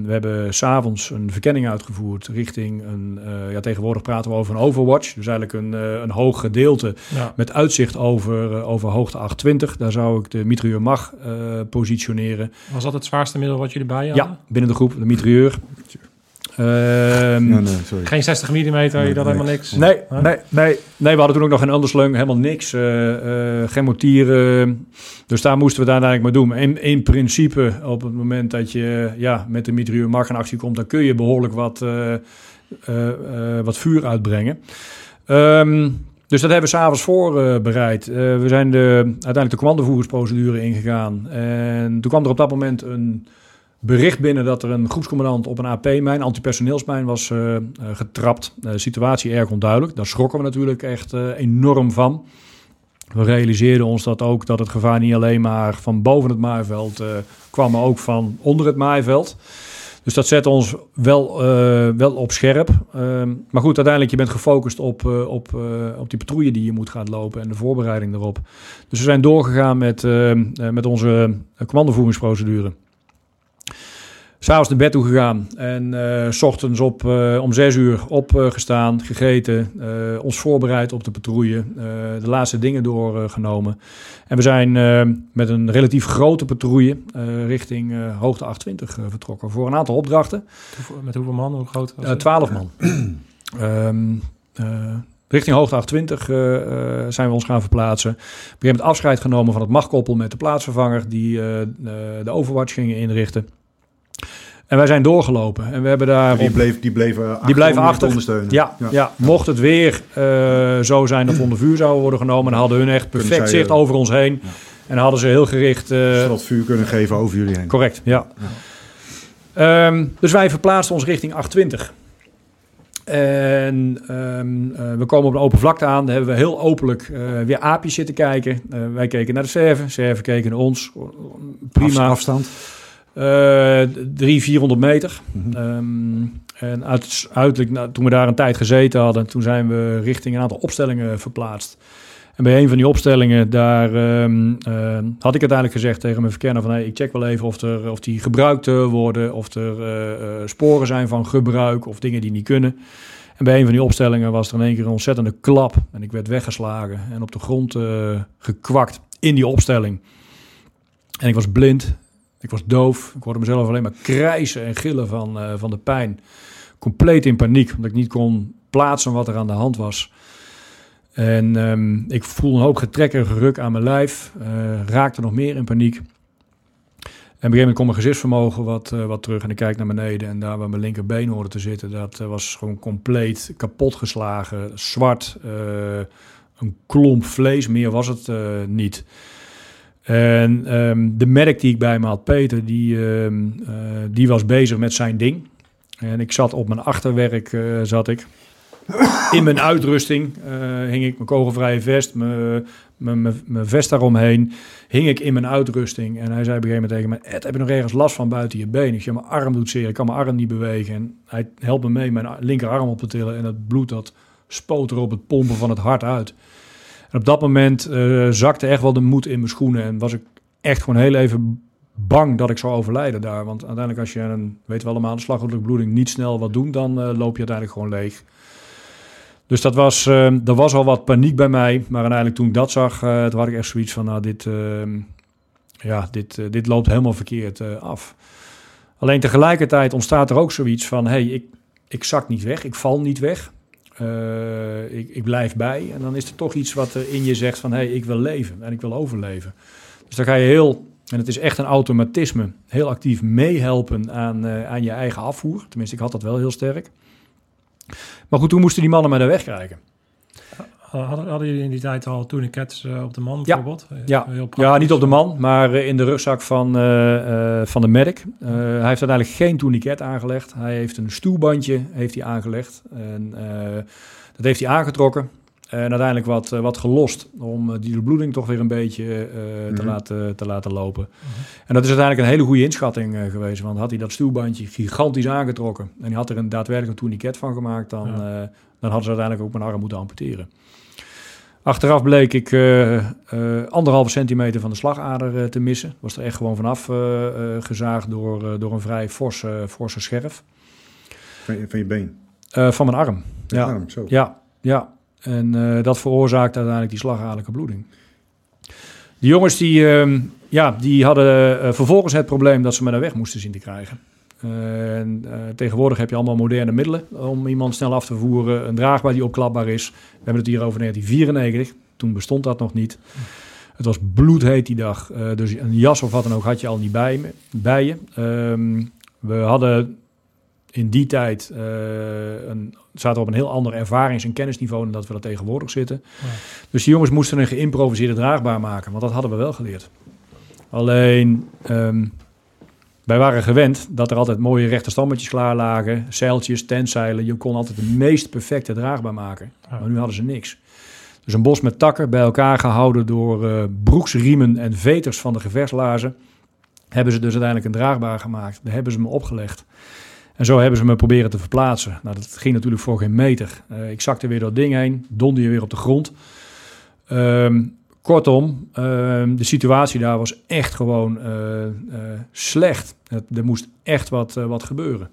we hebben 's avonds een verkenning uitgevoerd richting een... tegenwoordig praten we over een overwatch. Dus eigenlijk een hoog gedeelte met uitzicht over hoogte 820. Daar zou ik de mitrailleur mag positioneren. Was dat het zwaarste middel wat jullie bij hadden? Ja, binnen de groep, de mitrailleur. Nee, geen 60 mm, dat helemaal niks. Nee, we hadden toen ook nog geen anderslung, helemaal niks. Geen mortieren. Dus daar moesten we daar eigenlijk maar doen. In principe, op het moment dat je met de mitrailleur mag in actie komt, dan kun je behoorlijk wat vuur uitbrengen. Dus dat hebben we s'avonds voorbereid. We zijn uiteindelijk de commandovoeringsprocedure ingegaan. En toen kwam er op dat moment een bericht binnen dat er een groepscommandant op een AP-mijn, antipersoneelsmijn, was getrapt. De situatie erg onduidelijk. Daar schrokken we natuurlijk echt enorm van. We realiseerden ons dat het gevaar niet alleen maar van boven het maaiveld kwam, maar ook van onder het maaiveld. Dus dat zet ons wel op scherp. Maar goed, uiteindelijk, je bent gefocust op die patrouille die je moet gaan lopen en de voorbereiding daarop. Dus we zijn doorgegaan met onze commandovoeringsprocedure. S'avonds naar bed toe gegaan en 's ochtends om 6 uur opgestaan, gegeten, ons voorbereid op de patrouille, de laatste dingen doorgenomen. En we zijn met een relatief grote patrouille richting hoogte 820 vertrokken voor een aantal opdrachten. Met hoeveel man? Hoe groot was het? 12 man. Richting hoogte 820 zijn we ons gaan verplaatsen. Op een gegeven moment afscheid genomen van het machtkoppel met de plaatsvervanger die de overwatch gingen inrichten. En wij zijn doorgelopen. En we hebben daar die bleven achter ondersteunen. Ja. Mocht het weer zo zijn dat we onder vuur zouden worden genomen, dan hadden hun echt perfect zicht over ons heen. Ja. En hadden ze heel gericht vuur kunnen geven over jullie heen. Correct, ja. Dus wij verplaatsten ons richting 820. En we komen op een open vlakte aan. Daar hebben we heel openlijk weer aapjes zitten kijken. Wij keken naar de server. Server keken naar ons. Prima. Afstand. 300-400 meter. Mm-hmm. En uiterlijk, toen we daar een tijd gezeten hadden, toen zijn we richting een aantal opstellingen verplaatst. En bij een van die opstellingen, daar had ik uiteindelijk gezegd tegen mijn verkenner van, hey, ik check wel even of die gebruikt worden, of er sporen zijn van gebruik of dingen die niet kunnen. En bij een van die opstellingen was er in één keer een ontzettende klap. En ik werd weggeslagen en op de grond gekwakt in die opstelling. En ik was blind. Ik was doof. Ik hoorde mezelf alleen maar krijsen en gillen van de pijn. Compleet in paniek, omdat ik niet kon plaatsen wat er aan de hand was. En ik voelde een hoop getrek en geruk aan mijn lijf. Raakte nog meer in paniek. En op een gegeven moment kwam mijn gezichtsvermogen wat terug. En ik kijk naar beneden en daar waar mijn linkerbeen hoorde te zitten, dat was gewoon compleet kapotgeslagen. Zwart, een klomp vlees, meer was het niet. En de medic die ik bij me had, Peter, die was bezig met zijn ding. En ik zat op mijn achterwerk, in mijn uitrusting hing ik mijn kogelvrije vest, mijn vest daaromheen, hing ik in mijn uitrusting. En hij zei op een gegeven moment tegen mij, Ed, heb je nog ergens last van buiten je been? Ik zei, mijn arm doet zeer, ik kan mijn arm niet bewegen. En hij helpt me mee mijn linkerarm op te tillen en het bloed dat spoot er op het pompen van het hart uit. En op dat moment zakte echt wel de moed in mijn schoenen en was ik echt gewoon heel even bang dat ik zou overlijden daar. Want uiteindelijk als je weten we allemaal, een slagroodelijke bloeding niet snel wat doen, dan loop je uiteindelijk gewoon leeg. Dus dat was, er was al wat paniek bij mij, maar uiteindelijk toen ik dat zag, toen had ik echt zoiets van, dit loopt helemaal verkeerd af. Alleen tegelijkertijd ontstaat er ook zoiets van, hey, ik zak niet weg, ik val niet weg. Ik blijf bij. En dan is er toch iets wat in je zegt van, hey, ik wil leven en ik wil overleven. Dus dan ga je en het is echt een automatisme, heel actief meehelpen aan je eigen afvoer. Tenminste, ik had dat wel heel sterk. Maar goed, toen moesten die mannen mij daar wegkrijgen. Hadden jullie in die tijd al tourniquets op de man bijvoorbeeld? Ja. Ja, niet op de man, maar in de rugzak van de medic. Hij heeft uiteindelijk geen tourniquet aangelegd. Hij heeft een stuwbandje aangelegd. En dat heeft hij aangetrokken. En uiteindelijk wat gelost om die bloeding toch weer een beetje te laten lopen. Mm-hmm. En dat is uiteindelijk een hele goede inschatting geweest. Want had hij dat stuwbandje gigantisch aangetrokken en hij had er daadwerkelijk een tourniquet van gemaakt, dan hadden ze uiteindelijk ook mijn arm moeten amputeren. Achteraf bleek ik 1,5 centimeter van de slagader te missen. Was er echt gewoon vanaf gezaagd door een vrij forse scherf. Van je been? Van mijn arm. Ja. Arm, zo. Ja. En dat veroorzaakte uiteindelijk die slagaderlijke bloeding. De jongens die hadden vervolgens het probleem dat ze me daar weg moesten zien te krijgen. En tegenwoordig heb je allemaal moderne middelen om iemand snel af te voeren. Een draagbaar die opklapbaar is. We hebben het hier over 1994. Toen bestond dat nog niet. Het was bloedheet die dag. Dus een jas of wat dan ook had je al niet bij je. We hadden in die tijd zaten op een heel ander ervarings- en kennisniveau dan dat we dat tegenwoordig zitten. Ja. Dus die jongens moesten een geïmproviseerde draagbaar maken. Want dat hadden we wel geleerd. Alleen... Wij waren gewend dat er altijd mooie rechte stammetjes klaar lagen, zeiltjes, tentzeilen. Je kon altijd de meest perfecte draagbaar maken. Maar nu hadden ze niks. Dus een bos met takken bij elkaar gehouden door broeksriemen en veters van de geverslaarzen. Hebben ze dus uiteindelijk een draagbaar gemaakt. Daar hebben ze me opgelegd. En zo hebben ze me proberen te verplaatsen. Nou, dat ging natuurlijk voor geen meter. Ik zakte weer door het ding heen, donderde weer op de grond. Kortom, de situatie daar was echt gewoon slecht. Er moest echt wat gebeuren.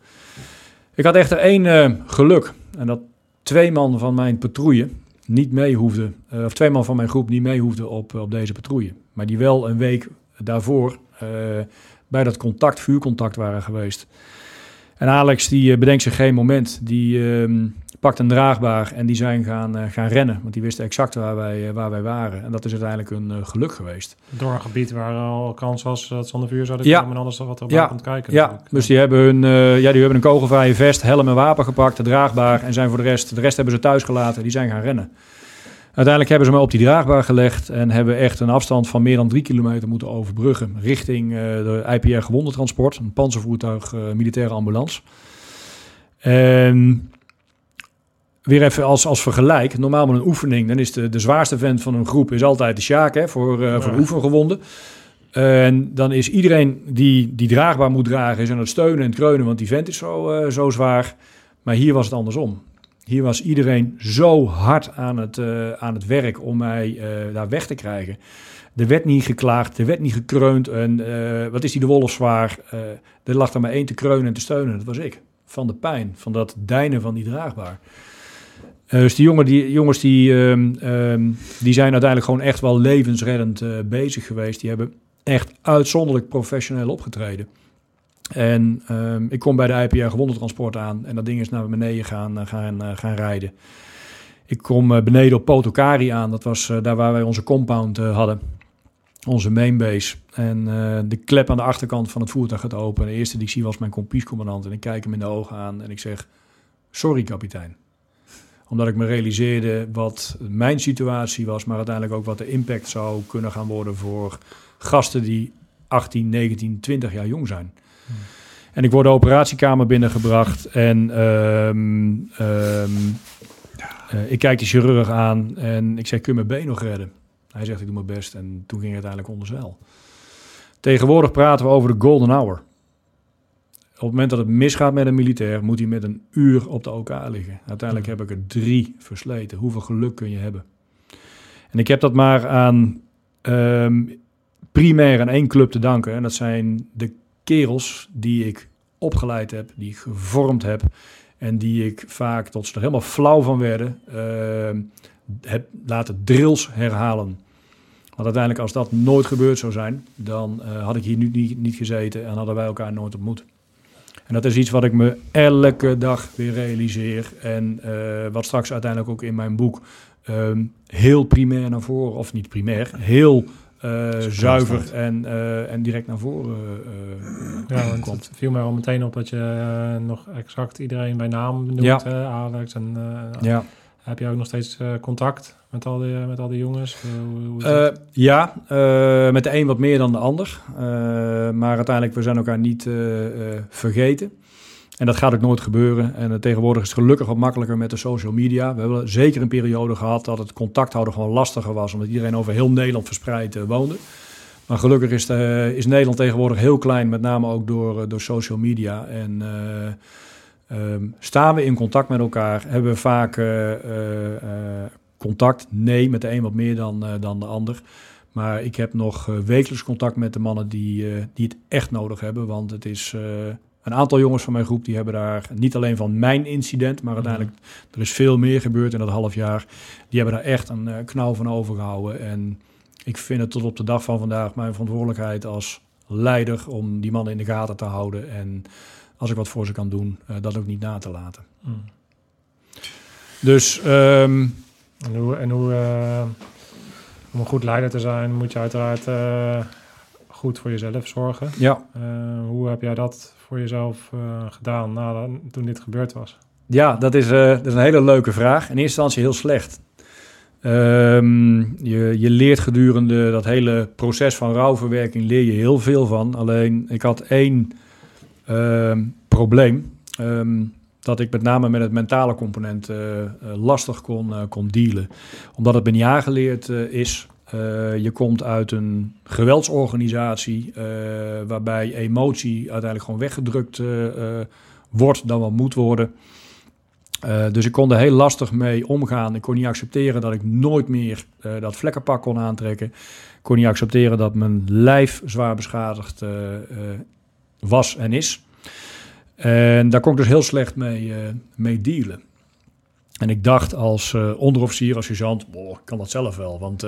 Ik had echter één geluk. En dat 2 man van mijn patrouille niet mee hoefden. Of 2 man van mijn groep niet mee hoefden op deze patrouille. Maar die wel een week daarvoor bij dat vuurcontact waren geweest. En Alex, die bedenkt zich geen moment. Die pakt een draagbaar en die zijn gaan rennen. Want die wisten exact waar wij waren. En dat is uiteindelijk hun geluk geweest. Door een gebied waar al kans was dat ze aan de vuur zouden komen en anders wat erbij komt kijken. Ja, dus die hebben een kogelvrije vest, helm en wapen gepakt, de draagbaar. En zijn voor de rest hebben ze thuis gelaten. Die zijn gaan rennen. Uiteindelijk hebben ze me op die draagbaar gelegd en hebben echt een afstand van meer dan 3 kilometer moeten overbruggen richting de IPR gewondentransport, een panzervoertuig, militaire ambulance. En weer even als vergelijk, normaal met een oefening, dan is de zwaarste vent van een groep is altijd de sjaak voor de oefengewonden. En dan is iedereen die draagbaar moet dragen is aan het steunen en het kreunen, want die vent is zo zwaar. Maar hier was het andersom. Hier was iedereen zo hard aan het werk om mij daar weg te krijgen. Er werd niet geklaagd, er werd niet gekreund. En wat is die de wolf zwaar? Er lag er maar één te kreunen en te steunen. Dat was ik. Van de pijn, van dat deinen van die draagbaar. Dus die jongens zijn uiteindelijk gewoon echt wel levensreddend bezig geweest. Die hebben echt uitzonderlijk professioneel opgetreden. En ik kom bij de IPR gewondentransport aan en dat ding is naar beneden gaan rijden. Ik kom beneden op Potokari aan, dat was daar waar wij onze compound hadden, onze mainbase. En de klep aan de achterkant van het voertuig gaat open. De eerste die ik zie was mijn kompiescommandant en ik kijk hem in de ogen aan en ik zeg, sorry kapitein. Omdat ik me realiseerde wat mijn situatie was, maar uiteindelijk ook wat de impact zou kunnen gaan worden voor gasten die 18, 19, 20 jaar jong zijn. En ik word de operatiekamer binnengebracht en ik kijk de chirurg aan en ik zeg, kun je mijn been nog redden? Hij zegt, ik doe mijn best en toen ging het uiteindelijk onder zeil. Tegenwoordig praten we over de golden hour. Op het moment dat het misgaat met een militair, moet hij met een uur op de OK liggen. Uiteindelijk heb ik er 3 versleten. Hoeveel geluk kun je hebben? En ik heb dat maar aan primair aan 1 club te danken en dat zijn de kerels die ik opgeleid heb, die ik gevormd heb en die ik vaak, tot ze er helemaal flauw van werden, heb laten drills herhalen. Want uiteindelijk als dat nooit gebeurd zou zijn, dan had ik hier nu niet gezeten en hadden wij elkaar nooit ontmoet. En dat is iets wat ik me elke dag weer realiseer en wat straks uiteindelijk ook in mijn boek heel primair naar voren, of niet primair, heel zuiver en direct naar voren komt. Het viel mij wel meteen op dat je nog exact iedereen bij naam noemt, Alex. En, heb je ook nog steeds contact met al die jongens? Met de een wat meer dan de ander. Maar uiteindelijk, we zijn elkaar niet vergeten. En dat gaat ook nooit gebeuren. En tegenwoordig is het gelukkig wat makkelijker met de social media. We hebben zeker een periode gehad dat het contact houden gewoon lastiger was. Omdat iedereen over heel Nederland verspreid woonde. Maar gelukkig is Nederland tegenwoordig heel klein. Met name ook door social media. En staan we in contact met elkaar. Hebben we vaak Contact? Nee, met de een wat meer dan de ander. Maar ik heb nog wekelijks contact met de mannen die het echt nodig hebben. Want het is een aantal jongens van mijn groep die hebben daar niet alleen van mijn incident, maar uiteindelijk er is veel meer gebeurd in dat half jaar. Die hebben daar echt een knauw van overgehouden. En ik vind het tot op de dag van vandaag mijn verantwoordelijkheid als leider om die mannen in de gaten te houden. En als ik wat voor ze kan doen, dat ook niet na te laten. Mm. Dus... om een goed leider te zijn, moet je uiteraard goed voor jezelf zorgen. Ja. Hoe heb jij dat voor jezelf gedaan toen dit gebeurd was? Ja, dat is een hele leuke vraag. In eerste instantie heel slecht. Je leert gedurende dat hele proces van rouwverwerking leer je heel veel van. Alleen, ik had één probleem. Dat ik met name met het mentale component lastig kon dealen. Omdat het ben je aangeleerd is. Je komt uit een geweldsorganisatie waarbij emotie uiteindelijk gewoon weggedrukt wordt dan wat moet worden. Dus ik kon er heel lastig mee omgaan. Ik kon niet accepteren dat ik nooit meer dat vlekkenpak kon aantrekken. Ik kon niet accepteren dat mijn lijf zwaar beschadigd was en is. En daar kon ik dus heel slecht mee dealen. En ik dacht als onderofficier, als sergeant, ik kan dat zelf wel. Want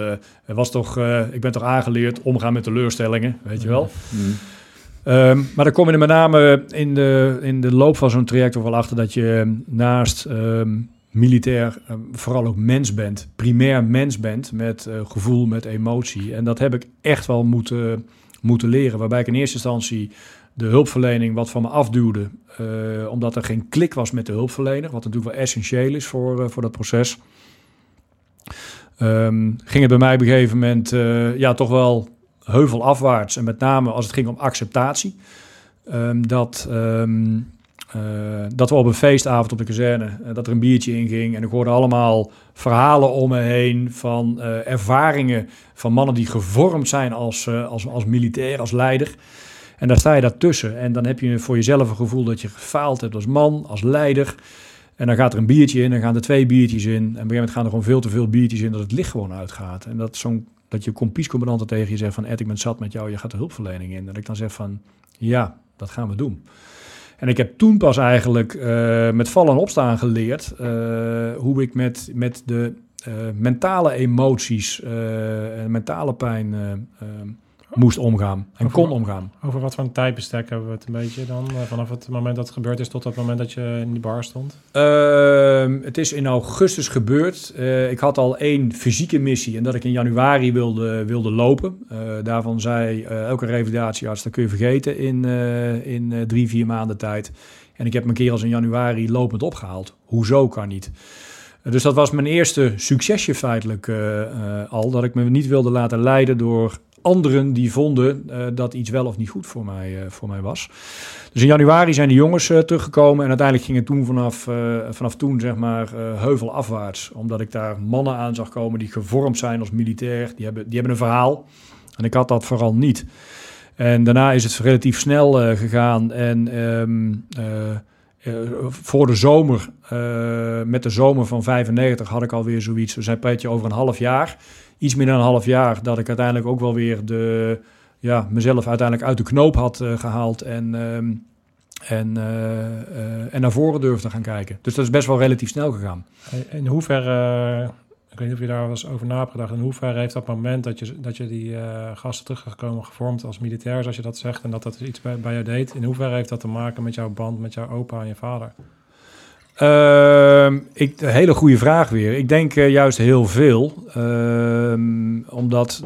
ik ben toch aangeleerd omgaan met teleurstellingen, weet je wel. Mm. Maar dan kom je er met name in de loop van zo'n traject ook wel achter dat je naast militair vooral ook mens bent. Primair mens bent met gevoel, met emotie. En dat heb ik echt wel moeten leren. Waarbij ik in eerste instantie de hulpverlening wat van me afduwde, omdat er geen klik was met de hulpverlener, wat natuurlijk wel essentieel is voor dat proces. Ging het bij mij op een gegeven moment toch wel heuvelafwaarts. En met name als het ging om acceptatie. Dat we op een feestavond op de kazerne, dat er een biertje inging. En ik hoorde allemaal verhalen om me heen van ervaringen van mannen die gevormd zijn als militair, als leider. En daar sta je daartussen. En dan heb je voor jezelf een gevoel dat je gefaald hebt als man, als leider. En dan gaat er een biertje in, dan gaan er 2 biertjes in. En op een gegeven moment gaan er gewoon veel te veel biertjes in dat het licht gewoon uitgaat. En dat je kompiescommandant tegen je zegt van Ed, ik ben zat met jou, je gaat de hulpverlening in. En dat ik dan zeg van ja, dat gaan we doen. En ik heb toen pas eigenlijk met vallen en opstaan geleerd hoe ik met de mentale emoties en mentale pijn moest omgaan en kon omgaan. Over wat voor een tijdbestek hebben we het een beetje dan? Vanaf het moment dat het gebeurd is tot het moment dat je in die bar stond? Het is in augustus gebeurd. Ik had al 1 fysieke missie en dat ik in januari wilde lopen. Daarvan zei elke revalidatiearts, dat kun je vergeten in 3-4 maanden tijd. En ik heb mijn kerels in januari lopend opgehaald. Hoezo kan niet? Dus dat was mijn eerste succesje feitelijk al. Dat ik me niet wilde laten leiden door anderen die vonden dat iets wel of niet goed voor mij was. Dus in januari zijn de jongens teruggekomen. En uiteindelijk ging het toen vanaf toen zeg maar heuvelafwaarts. Omdat ik daar mannen aan zag komen die gevormd zijn als militair. Die hebben een verhaal. En ik had dat vooral niet. En daarna is het relatief snel gegaan. En voor de zomer, met de zomer van 95 had ik alweer zoiets. We zijn petje over een half jaar. Iets meer dan een half jaar dat ik uiteindelijk ook wel weer mezelf uiteindelijk uit de knoop had gehaald. En naar voren durfde gaan kijken. Dus dat is best wel relatief snel gegaan. In hoeverre, ik weet niet of je daar wel eens over na hebt gedacht. In hoeverre heeft dat moment dat je die gasten teruggekomen gevormd als militair, zoals je dat zegt, en dat iets bij jou deed. In hoeverre heeft dat te maken met jouw band, met jouw opa en je vader? Hele goede vraag weer. Ik denk juist heel veel. Omdat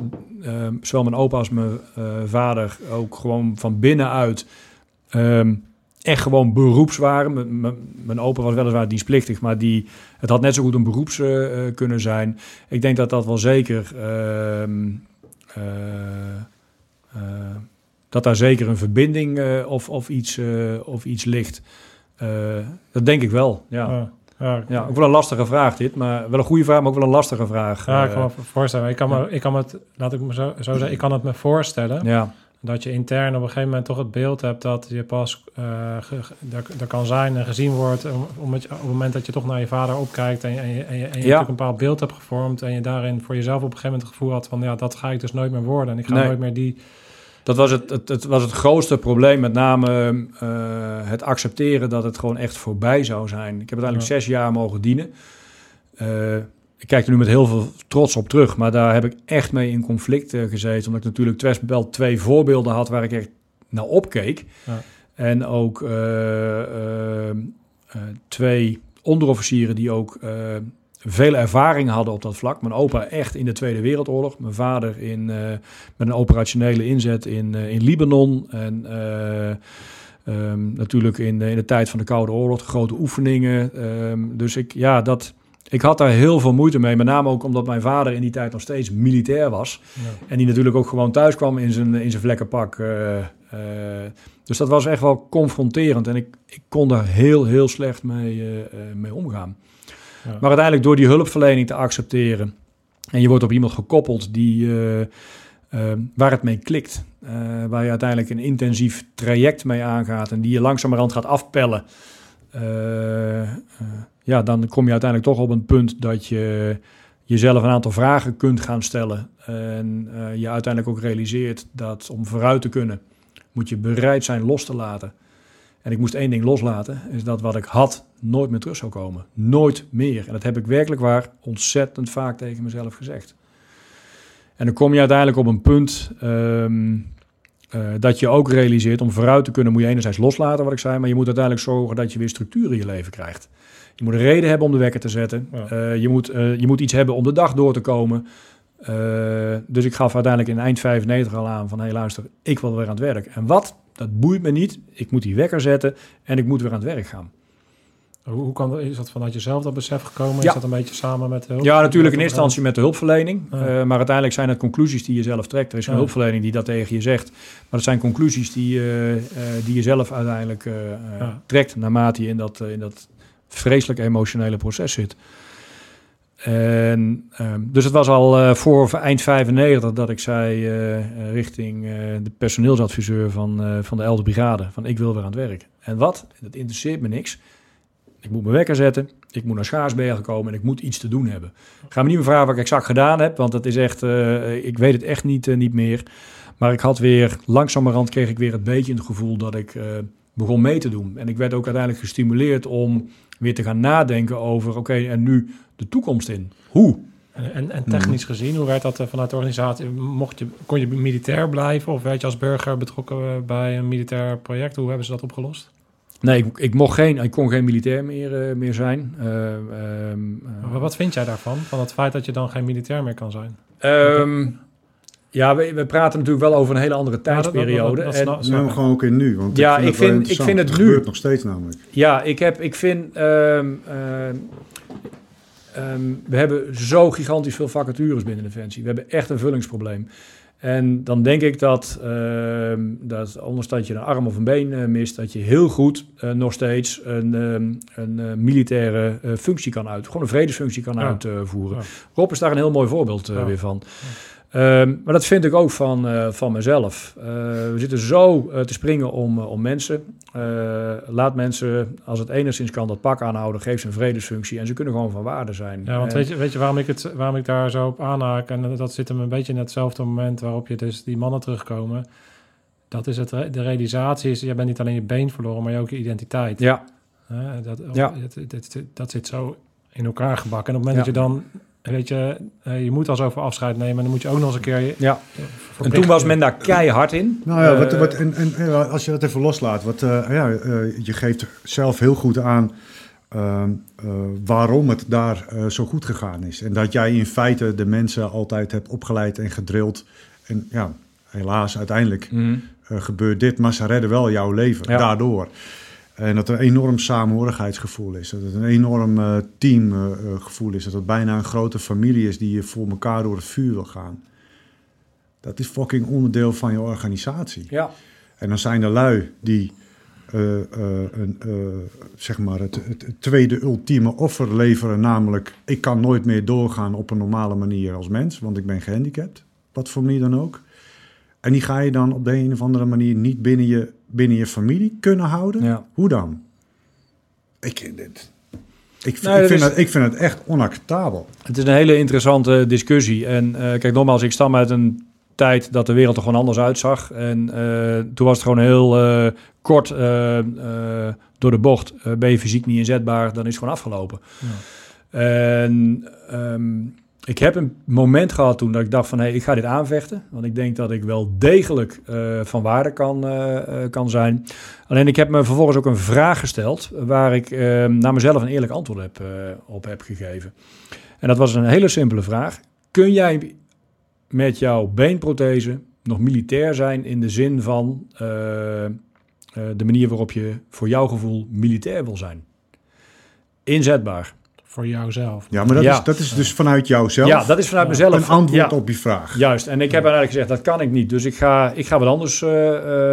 zowel mijn opa als mijn vader ook gewoon van binnenuit echt gewoon beroeps waren. Mijn opa was weliswaar dienstplichtig, maar het had net zo goed een beroeps kunnen zijn. Ik denk dat dat wel zeker... dat daar zeker een verbinding of iets ligt. Dat denk ik wel, ja. Ja, ook wel een lastige vraag dit, maar wel een goede vraag, maar ook wel een lastige vraag. Ja, ik kan me voorstellen. Ik kan me het, laat ik me zo zeggen, ik kan het me voorstellen. Ja. dat je intern op een gegeven moment toch het beeld hebt dat je pas er kan zijn en gezien wordt. Op het moment dat je toch naar je vader opkijkt en je natuurlijk een bepaald beeld hebt gevormd. En je daarin voor jezelf op een gegeven moment het gevoel had van ja, dat ga ik dus nooit meer worden. En ik ga nooit meer die... Dat was het grootste probleem, met name het accepteren dat het gewoon echt voorbij zou zijn. Ik heb uiteindelijk 6 jaar mogen dienen. Ik kijk er nu met heel veel trots op terug, maar daar heb ik echt mee in conflict gezeten. Omdat ik natuurlijk wel 2 voorbeelden had waar ik echt naar opkeek. Ja. En ook 2 onderofficieren die ook veel ervaring hadden op dat vlak. Mijn opa echt in de Tweede Wereldoorlog. Mijn vader met een operationele inzet in Libanon. En natuurlijk in de tijd van de Koude Oorlog, grote oefeningen. Ik had daar heel veel moeite mee. Met name ook omdat mijn vader in die tijd nog steeds militair was. Ja. En die natuurlijk ook gewoon thuis kwam in zijn vlekkenpak. Dus dat was echt wel confronterend. En ik kon daar heel, heel slecht mee omgaan. Ja. Maar uiteindelijk door die hulpverlening te accepteren. En je wordt op iemand gekoppeld die, waar het mee klikt. Waar je uiteindelijk een intensief traject mee aangaat. En die je langzamerhand gaat afpellen. Dan kom je uiteindelijk toch op een punt dat je jezelf een aantal vragen kunt gaan stellen. En je uiteindelijk ook realiseert dat om vooruit te kunnen, moet je bereid zijn los te laten. En ik moest 1 ding loslaten, is dat wat ik had nooit meer terug zou komen. Nooit meer. En dat heb ik werkelijk waar ontzettend vaak tegen mezelf gezegd. En dan kom je uiteindelijk op een punt dat je ook realiseert, om vooruit te kunnen moet je enerzijds loslaten wat ik zei, maar je moet uiteindelijk zorgen dat je weer structuur in je leven krijgt. Je moet een reden hebben om de wekker te zetten. Ja. Je moet iets hebben om de dag door te komen. Dus ik gaf uiteindelijk in eind 95 al aan van... hey, luister, ik wil weer aan het werk. En wat? Dat boeit me niet. Ik moet die wekker zetten en ik moet weer aan het werk gaan. Hoe kan dat? Is dat vanuit jezelf dat besef gekomen? Ja. Is dat een beetje samen met de hulp? Ja, natuurlijk in eerste instantie met de hulpverlening. Ja. Maar uiteindelijk zijn het conclusies die je zelf trekt. Er is geen hulpverlening die dat tegen je zegt. Maar het zijn conclusies die je zelf uiteindelijk trekt... naarmate je in dat vreselijk emotionele proces zit. En, dus het was al voor eind 95 dat ik zei richting de personeelsadviseur van de 11e Brigade... van ik wil weer aan het werk. En wat? Dat interesseert me niks. Ik moet mijn wekker zetten, ik moet naar Schaarsbergen komen en ik moet iets te doen hebben. Ik ga me niet meer vragen wat ik exact gedaan heb, want dat is echt, ik weet het echt niet meer. Maar ik had weer, langzamerhand kreeg ik weer een beetje het gevoel dat ik... begon mee te doen. En ik werd ook uiteindelijk gestimuleerd om weer te gaan nadenken over... oké, en nu de toekomst in. Hoe? En technisch gezien, hoe werd dat vanuit de organisatie? Kon je militair blijven of werd je als burger betrokken bij een militair project? Hoe hebben ze dat opgelost? Nee, ik kon geen militair meer zijn. Wat vind jij daarvan? Van het feit dat je dan geen militair meer kan zijn? Ja, we praten natuurlijk wel over een hele andere tijdsperiode. Dat zijn we gewoon ook in nu. Want ja, ik vind het nu... Het gebeurt nog steeds namelijk. Ja, ik vind... we hebben zo gigantisch veel vacatures binnen Defensie. We hebben echt een vullingsprobleem. En dan denk ik dat anders dat je een arm of een been mist... dat je heel goed nog steeds een militaire functie kan uitvoeren. Gewoon een vredesfunctie kan uitvoeren. Ja. Rob is daar een heel mooi voorbeeld weer van. Ja. Maar dat vind ik ook van mezelf. We zitten zo te springen om mensen. Laat mensen, als het enigszins kan, dat pak aanhouden. Geef ze een vredesfunctie en ze kunnen gewoon van waarde zijn. Ja, want weet je waarom ik daar zo op aanhaak? En dat zit hem een beetje in hetzelfde moment waarop je dus die mannen terugkomen. Dat is de realisatie is, je bent niet alleen je been verloren, maar je ook je identiteit. Ja. Dat zit zo in elkaar gebakken. En op het moment dat je dan... Weet je moet al zoveel afscheid nemen en dan moet je ook nog eens een keer... En toen was men daar keihard in. Nou ja, en als je dat even loslaat. Je geeft zelf heel goed aan waarom het daar zo goed gegaan is. En dat jij in feite de mensen altijd hebt opgeleid en gedrild. En ja, helaas uiteindelijk gebeurt dit, maar ze redden wel jouw leven daardoor. En dat er een enorm samenhorigheidsgevoel is. Dat het een enorm teamgevoel is. Dat het bijna een grote familie is die je voor elkaar door het vuur wil gaan. Dat is fucking onderdeel van je organisatie. Ja. En dan zijn er lui die het tweede ultieme offer leveren. Namelijk, ik kan nooit meer doorgaan op een normale manier als mens. Want ik ben gehandicapt. Wat voor manier dan ook. En die ga je dan op de een of andere manier niet binnen je familie kunnen houden? Ja. Hoe dan? Ik vind het echt onacceptabel. Het is een hele interessante discussie. En kijk, nogmaals, ik stam uit een tijd dat de wereld er gewoon anders uitzag. En toen was het gewoon heel kort door de bocht. Ben je fysiek niet inzetbaar, dan is het gewoon afgelopen. Ja. En ik heb een moment gehad toen dat ik dacht van... hé, ik ga dit aanvechten. Want ik denk dat ik wel degelijk van waarde kan zijn. Alleen ik heb me vervolgens ook een vraag gesteld... waar ik naar mezelf een eerlijk antwoord op heb gegeven. En dat was een hele simpele vraag. Kun jij met jouw beenprothese nog militair zijn... in de zin van de manier waarop je voor jouw gevoel militair wil zijn? Inzetbaar. Voor jouzelf. Ja, maar dat is dus vanuit jouzelf. Ja, dat is vanuit mezelf. Een antwoord op die vraag. Juist. En ik heb eigenlijk gezegd, dat kan ik niet. Dus ik ga wat anders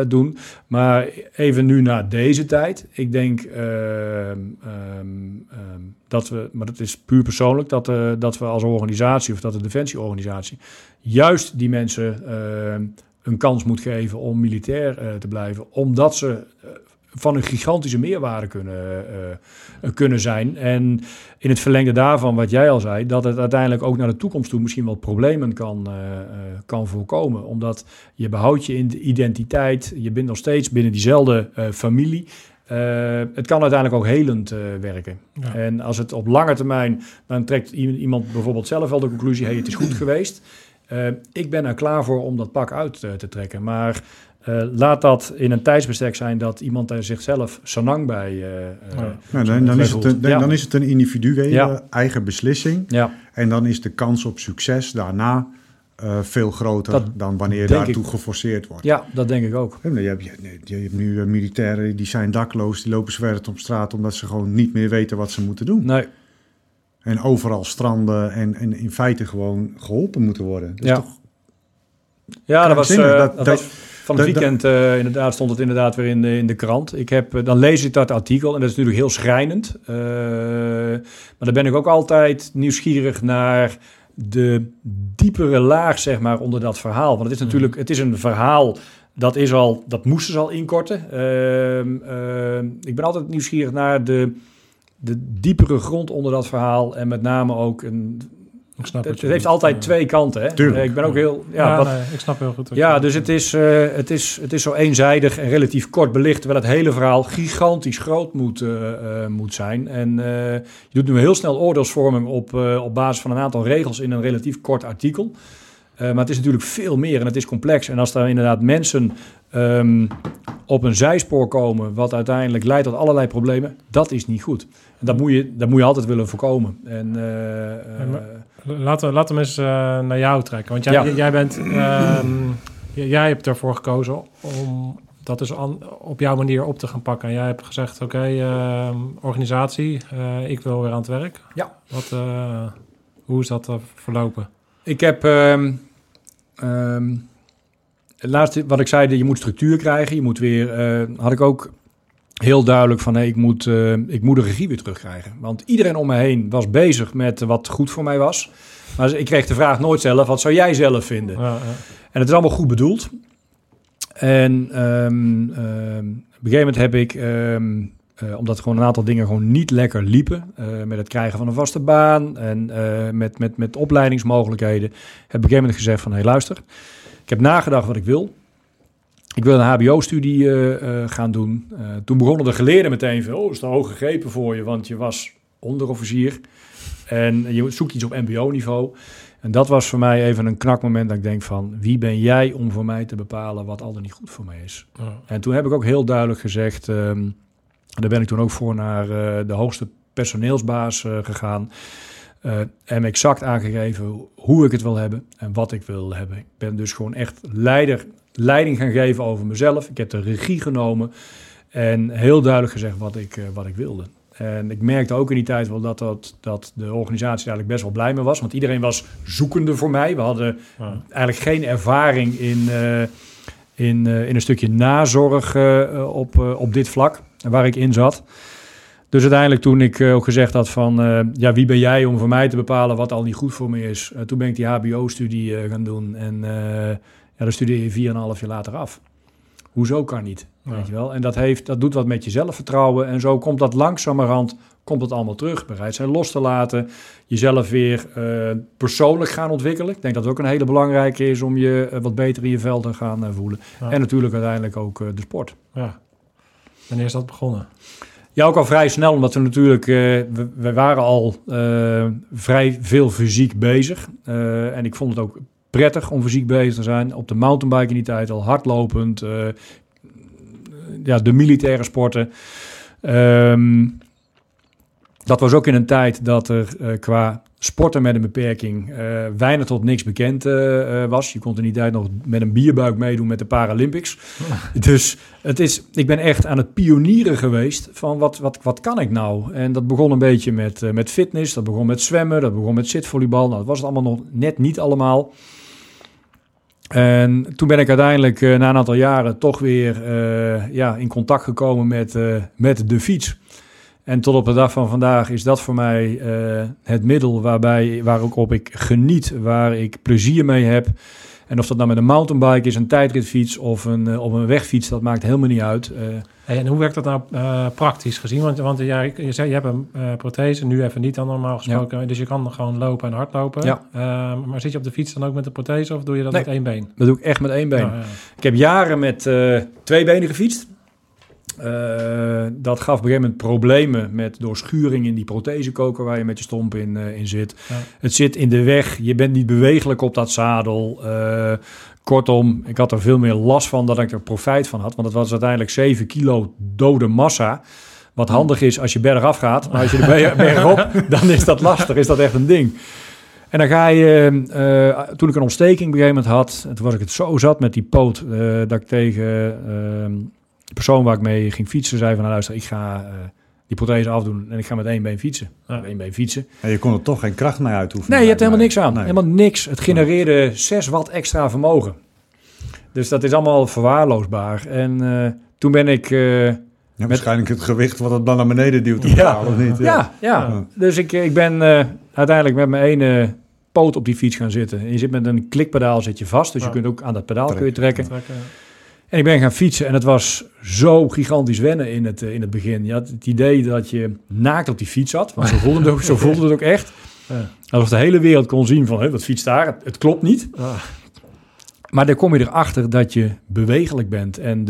doen. Maar even nu naar deze tijd. Ik denk dat we... Maar dat is puur persoonlijk. Dat we als organisatie, of dat de defensieorganisatie... juist die mensen een kans moet geven om militair te blijven. Omdat ze... van een gigantische meerwaarde kunnen zijn. En in het verlengde daarvan, wat jij al zei... dat het uiteindelijk ook naar de toekomst toe... misschien wel problemen kan voorkomen. Omdat je behoudt je in de identiteit... je bent nog steeds binnen diezelfde familie. Het kan uiteindelijk ook helend werken. Ja. En als het op lange termijn... dan trekt iemand bijvoorbeeld zelf wel de conclusie... hey, het is goed geweest. Ik ben er klaar voor om dat pak uit te trekken. Maar... laat dat in een tijdsbestek zijn dat iemand daar zichzelf sanang bij Dan is het een individuele eigen beslissing. Ja. En dan is de kans op succes daarna veel groter dan wanneer daartoe geforceerd wordt. Ja, dat denk ik ook. Je hebt nu militairen die zijn dakloos, die lopen zwervend op straat... omdat ze gewoon niet meer weten wat ze moeten doen. Nee. En overal stranden en in feite gewoon geholpen moeten worden. Dat is toch... Ja, dat was... Van het weekend stond het inderdaad weer in de krant. Dan lees ik dat artikel en dat is natuurlijk heel schrijnend. Maar dan ben ik ook altijd nieuwsgierig naar de diepere laag, zeg maar, onder dat verhaal. Want het is natuurlijk een verhaal dat moesten ze al inkorten. Ik ben altijd nieuwsgierig naar de diepere grond onder dat verhaal en met name ook een... Het heeft altijd twee kanten. Hè? Tuurlijk. Ik ben ook heel... ik snap heel goed. Ja, dus het is zo eenzijdig en relatief kort belicht... terwijl het hele verhaal gigantisch groot moet zijn. En je doet nu heel snel oordeelsvorming op basis van een aantal regels... in een relatief kort artikel. Maar het is natuurlijk veel meer en het is complex. En als daar inderdaad mensen op een zijspoor komen... wat uiteindelijk leidt tot allerlei problemen, dat is niet goed. En dat moet je altijd willen voorkomen. En... Laten we eens naar jou trekken. Want jij hebt ervoor gekozen om dat dus op jouw manier op te gaan pakken. En jij hebt gezegd, oké, organisatie, ik wil weer aan het werk. Ja. Hoe is dat verlopen? Ik heb... laatst wat ik zei, je moet structuur krijgen. Je moet weer... had ik ook... heel duidelijk van, ik moet de regie weer terugkrijgen. Want iedereen om me heen was bezig met wat goed voor mij was. Maar ik kreeg de vraag nooit zelf, wat zou jij zelf vinden? Ja, ja. En het is allemaal goed bedoeld. En op een gegeven moment heb ik, omdat gewoon een aantal dingen gewoon niet lekker liepen... met het krijgen van een vaste baan en met opleidingsmogelijkheden... heb ik op een gegeven moment gezegd van, hey, luister, ik heb nagedacht wat ik wil... Ik wil een hbo-studie gaan doen. Toen begonnen de geleerden meteen van... is dat hoog gegrepen voor je, want je was onderofficier. En je zoekt iets op mbo-niveau. En dat was voor mij even een knakmoment dat ik denk van... wie ben jij om voor mij te bepalen wat al dan niet goed voor mij is? Ja. En toen heb ik ook heel duidelijk gezegd... daar ben ik toen ook voor naar de hoogste personeelsbaas gegaan... en exact aangegeven hoe ik het wil hebben en wat ik wil hebben. Ik ben dus gewoon echt leiding gaan geven over mezelf. Ik heb de regie genomen en heel duidelijk gezegd wat ik wilde. En ik merkte ook in die tijd wel dat de organisatie eigenlijk best wel blij mee was. Want iedereen was zoekende voor mij. We hadden eigenlijk geen ervaring in een stukje nazorg op dit vlak waar ik in zat. Dus uiteindelijk toen ik ook gezegd had van... wie ben jij om voor mij te bepalen wat al niet goed voor me is? Toen ben ik die hbo-studie gaan doen en... Ja, dan studeer je 4,5 jaar later af. Hoezo kan niet? Ja. Weet je wel? En dat doet wat met je zelfvertrouwen. En zo komt dat langzamerhand allemaal terug. Bereid zijn los te laten. Jezelf weer persoonlijk gaan ontwikkelen. Ik denk dat het ook een hele belangrijke is om je wat beter in je vel te gaan voelen. Ja. En natuurlijk uiteindelijk ook de sport. Ja. Wanneer is dat begonnen? Ja, ook al vrij snel, omdat we natuurlijk... we waren al vrij veel fysiek bezig. En ik vond het ook prettig om fysiek bezig te zijn. Op de mountainbike in die tijd al hardlopend. De militaire sporten. Dat was ook in een tijd dat er qua sporten met een beperking weinig tot niks bekend was. Je kon in die tijd nog met een bierbuik meedoen met de Paralympics. Ja. Dus ik ben echt aan het pionieren geweest van wat kan ik nou? En dat begon een beetje met fitness, dat begon met zwemmen, dat begon met zitvolleybal. Nou, dat was het allemaal nog net niet allemaal. En toen ben ik uiteindelijk na een aantal jaren toch weer in contact gekomen met de fiets. En tot op de dag van vandaag is dat voor mij het middel waarop ik geniet, waar ik plezier mee heb. En of dat nou met een mountainbike is, een tijdritfiets of op een wegfiets, dat maakt helemaal niet uit. En hoe werkt dat nou praktisch gezien? Want ja, je zei, je hebt een prothese, nu even niet dan normaal gesproken. Ja. Dus je kan gewoon lopen en hardlopen. Ja. Maar zit je op de fiets dan ook met de prothese of doe je dat met één been? Dat doe ik echt met één been. Nou, ja. Ik heb jaren met twee benen gefietst. Dat gaf op een gegeven moment problemen met doorschuring in die prothesekoker waar je met je stomp in zit. Ja. Het zit in de weg, je bent niet bewegelijk op dat zadel. Kortom, ik had er veel meer last van dan ik er profijt van had. Want het was uiteindelijk 7 kilo dode massa. Wat handig is als je bergaf gaat. Maar als je er bergop, dan is dat lastig. Is dat echt een ding. En dan ga je, toen ik een ontsteking op een gegeven moment had. En toen was ik het zo zat met die poot dat ik tegen... de persoon waar ik mee ging fietsen zei van... Nou, luister, ik ga die prothese afdoen en ik ga met één been fietsen. Ja. Met één been fietsen. En je kon er toch geen kracht mee uitoefenen? Nee, je hebt helemaal niks aan. Nee. Helemaal niks. Het genereerde 6 watt extra vermogen. Dus dat is allemaal verwaarloosbaar. En toen ben ik... waarschijnlijk het gewicht wat het dan naar beneden duwt. Of niet? Ja. Ja. Dus ik ben uiteindelijk met mijn ene... poot op die fiets gaan zitten. En je zit met een klikpedaal zit je vast. Dus je kunt ook aan dat pedaal trekken. En ik ben gaan fietsen en het was zo gigantisch wennen in het begin. Je had het idee dat je naakt op die fiets zat, want zo voelde het ook echt. Ja. Alsof de hele wereld kon zien van, wat fietst daar? Het klopt niet. Ah. Maar dan kom je erachter dat je bewegelijk bent. En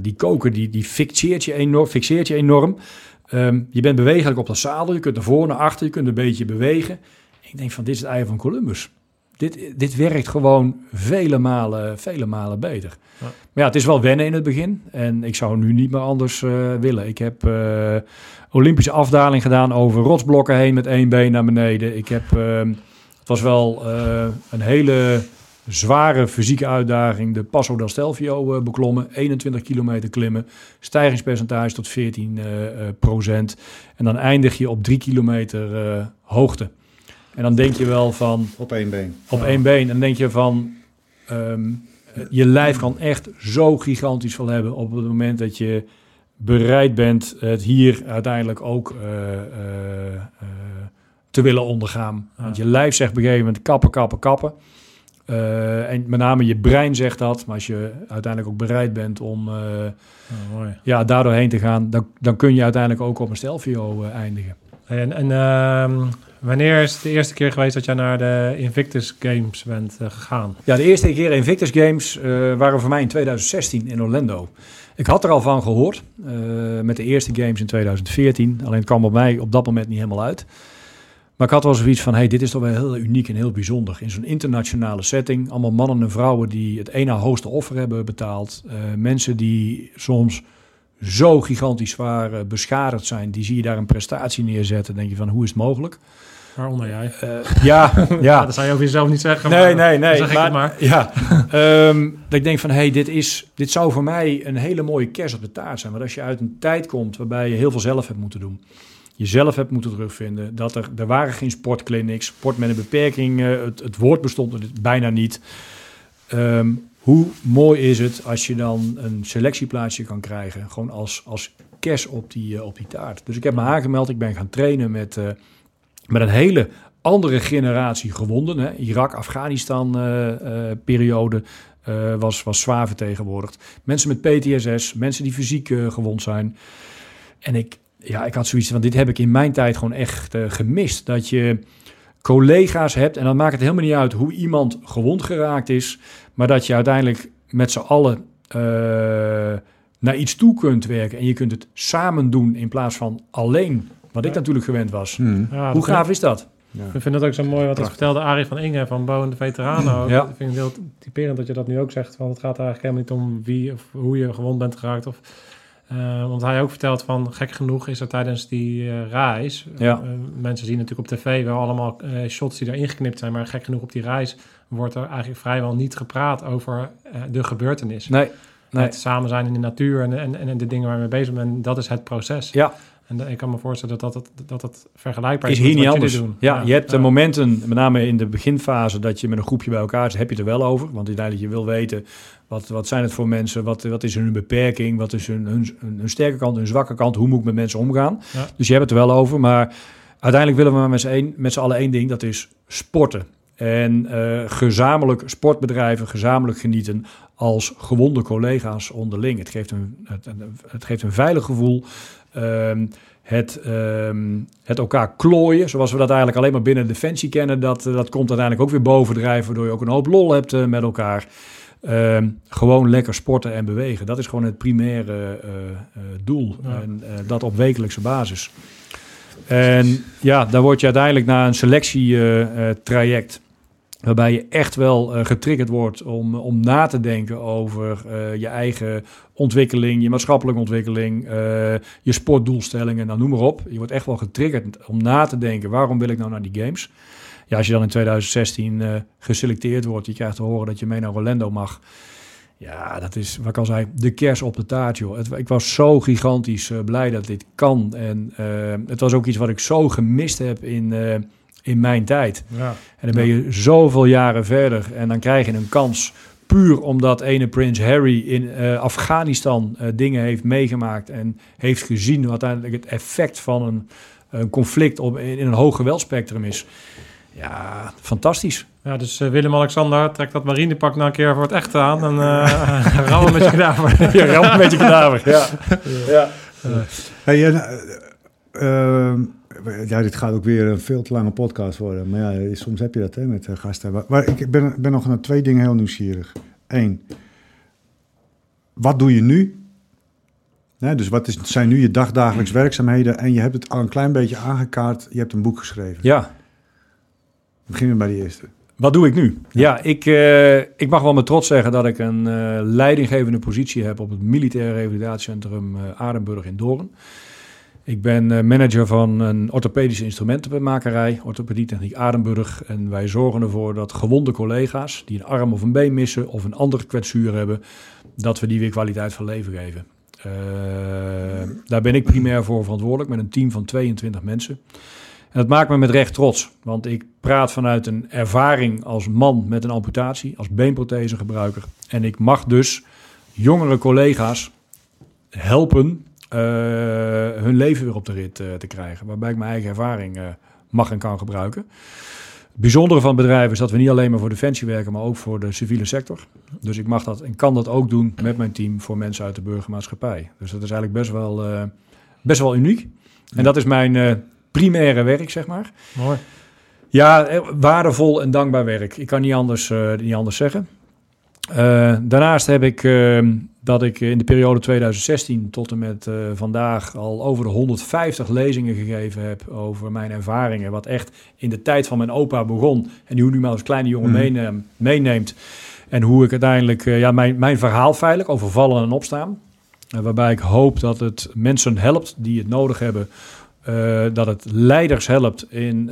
die koker die fixeert je enorm. Je bent bewegelijk op dat zadel, je kunt naar voren, naar achter, je kunt een beetje bewegen. En ik denk van, dit is het ei van Columbus. Dit werkt gewoon vele malen beter. Ja. Maar ja, het is wel wennen in het begin. En ik zou nu niet meer anders willen. Ik heb Olympische afdaling gedaan over rotsblokken heen met één been naar beneden. Ik heb, het was wel een hele zware fysieke uitdaging. De Passo dello Stelvio beklommen. 21 kilometer klimmen. Stijgingspercentage tot 14%. En dan eindig je op 3 kilometer hoogte. En dan denk je wel van... Op één been. Op één been. En dan denk je van... je lijf kan echt zo gigantisch veel hebben... op het moment dat je bereid bent... het hier uiteindelijk ook te willen ondergaan. Want je lijf zegt op een gegeven moment... kappen. En met name je brein zegt dat. Maar als je uiteindelijk ook bereid bent om daardoor heen te gaan... Dan kun je uiteindelijk ook op een Stelvio eindigen. Wanneer is het de eerste keer geweest dat jij naar de Invictus Games bent gegaan? Ja, de eerste keer Invictus Games waren voor mij in 2016 in Orlando. Ik had er al van gehoord met de eerste Games in 2014. Alleen het kwam op mij op dat moment niet helemaal uit. Maar ik had wel zoiets van, dit is toch wel heel uniek en heel bijzonder. In zo'n internationale setting, allemaal mannen en vrouwen die het ene hoogste offer hebben betaald. Mensen die soms... zo gigantisch zwaar beschadigd zijn. Die zie je daar een prestatie neerzetten. Dan denk je van, hoe is het mogelijk? Waaronder jij. Ja. Dat zou je ook weer zelf niet zeggen. Nee. Maar. Ja. Dat ik denk van, dit zou voor mij een hele mooie kerst op de taart zijn. Maar als je uit een tijd komt waarbij je heel veel zelf hebt moeten doen. Jezelf hebt moeten terugvinden. Dat er waren geen sportclinics. Sport met een beperking. Het woord bestond er bijna niet. Hoe mooi is het als je dan een selectieplaatsje kan krijgen. Gewoon als kers op die taart. Dus ik heb me aangemeld. Ik ben gaan trainen met een hele andere generatie gewonden. Hè. Irak, Afghanistan periode was zwaar vertegenwoordigd. Mensen met PTSS, mensen die fysiek gewond zijn. En ik had zoiets van, dit heb ik in mijn tijd gewoon echt gemist. Dat je collega's hebt, en dan maakt het helemaal niet uit hoe iemand gewond geraakt is, maar dat je uiteindelijk met z'n allen naar iets toe kunt werken. En je kunt het samen doen in plaats van alleen, wat ik natuurlijk gewend was. Hmm. Ja, hoe gaaf is dat? Ja. Ik vind het ook zo mooi wat dat vertelde Arie van Inge van Bouwende Veteranen ook. Ja. Ik vind het heel typerend dat je dat nu ook zegt, want het gaat eigenlijk helemaal niet om wie of hoe je gewond bent geraakt. Of, want hij ook vertelt van, gek genoeg is dat tijdens die reis... Ja. Mensen zien natuurlijk op tv wel allemaal shots die erin geknipt zijn, maar gek genoeg op die reis wordt er eigenlijk vrijwel niet gepraat over de gebeurtenis. Nee. Het samen zijn in de natuur en de dingen waar we mee bezig zijn, en dat is het proces. Ja. En ik kan me voorstellen dat vergelijkbaar is. Is hier niet anders. Doen. Ja, je hebt momenten, met name in de beginfase, dat je met een groepje bij elkaar is, heb je het er wel over. Want uiteindelijk je wil weten, wat zijn het voor mensen? Wat is hun beperking? Wat is hun sterke kant, hun zwakke kant? Hoe moet ik met mensen omgaan? Ja. Dus je hebt het er wel over. Maar uiteindelijk willen we maar met z'n allen één ding, dat is sporten. En gezamenlijk sportbedrijven, gezamenlijk genieten als gewonde collega's onderling. Het geeft een veilig gevoel. Het elkaar klooien, zoals we dat eigenlijk alleen maar binnen Defensie kennen, dat komt uiteindelijk ook weer bovendrijven, waardoor je ook een hoop lol hebt met elkaar. Gewoon lekker sporten en bewegen. Dat is gewoon het primaire doel. Ja. En dat op wekelijkse basis. En ja, dan word je uiteindelijk na een selectietraject, waarbij je echt wel getriggerd wordt om na te denken over je eigen ontwikkeling, je maatschappelijke ontwikkeling, je sportdoelstellingen, nou noem maar op. Je wordt echt wel getriggerd om na te denken, waarom wil ik nou naar die games? Ja, als je dan in 2016 geselecteerd wordt, je krijgt te horen dat je mee naar Orlando mag. Ja, dat is, wat ik al zei, de kers op de taart, joh. Ik was zo gigantisch blij dat dit kan. En het was ook iets wat ik zo gemist heb in mijn tijd. Ja. En dan ben je zoveel jaren verder en dan krijg je een kans, puur omdat ene Prins Harry in Afghanistan dingen heeft meegemaakt en heeft gezien wat uiteindelijk het effect van een conflict in een hoog geweldspectrum is. Ja, fantastisch. Ja, dus Willem-Alexander trekt dat marinepak nou een keer voor het echt aan en ram een beetje kadaver. Ja, ram een beetje kadaver, ja. Hey, ja, dit gaat ook weer een veel te lange podcast worden. Maar ja, soms heb je dat hè, met gasten. Maar ik ben nog naar twee dingen heel nieuwsgierig. Eén, wat doe je nu? Nee, dus wat zijn nu je dagdagelijks werkzaamheden? En je hebt het al een klein beetje aangekaart. Je hebt een boek geschreven. Ja. Beginnen we bij de eerste. Wat doe ik nu? Ja, ik mag wel met trots zeggen dat ik een leidinggevende positie heb op het Militaire Revalidatiecentrum Adenburg in Doorn. Ik ben manager van een orthopedische instrumentenmakerij, Orthopedietechniek Adenburg. En wij zorgen ervoor dat gewonde collega's die een arm of een been missen of een andere kwetsuur hebben, dat we die weer kwaliteit van leven geven. Daar ben ik primair voor verantwoordelijk met een team van 22 mensen. En dat maakt me met recht trots, want ik praat vanuit een ervaring als man met een amputatie, als beenprothesegebruiker. En ik mag dus jongere collega's helpen hun leven weer op de rit te krijgen, waarbij ik mijn eigen ervaring mag en kan gebruiken. Het bijzondere van het bedrijf is dat we niet alleen maar voor Defensie werken, maar ook voor de civiele sector. Dus ik mag dat en kan dat ook doen met mijn team voor mensen uit de burgermaatschappij. Dus dat is eigenlijk best wel uniek. Ja. En dat is mijn primaire werk, zeg maar. Mooi. Ja, waardevol en dankbaar werk. Ik kan niet anders zeggen. Daarnaast heb ik dat ik in de periode 2016 tot en met vandaag al over de 150 lezingen gegeven heb over mijn ervaringen. Wat echt in de tijd van mijn opa begon en die hoe nu maar als kleine jongen meeneemt. En hoe ik uiteindelijk mijn verhaal feitelijk over vallen en opstaan. Waarbij ik hoop dat het mensen helpt die het nodig hebben. Dat het leiders helpt in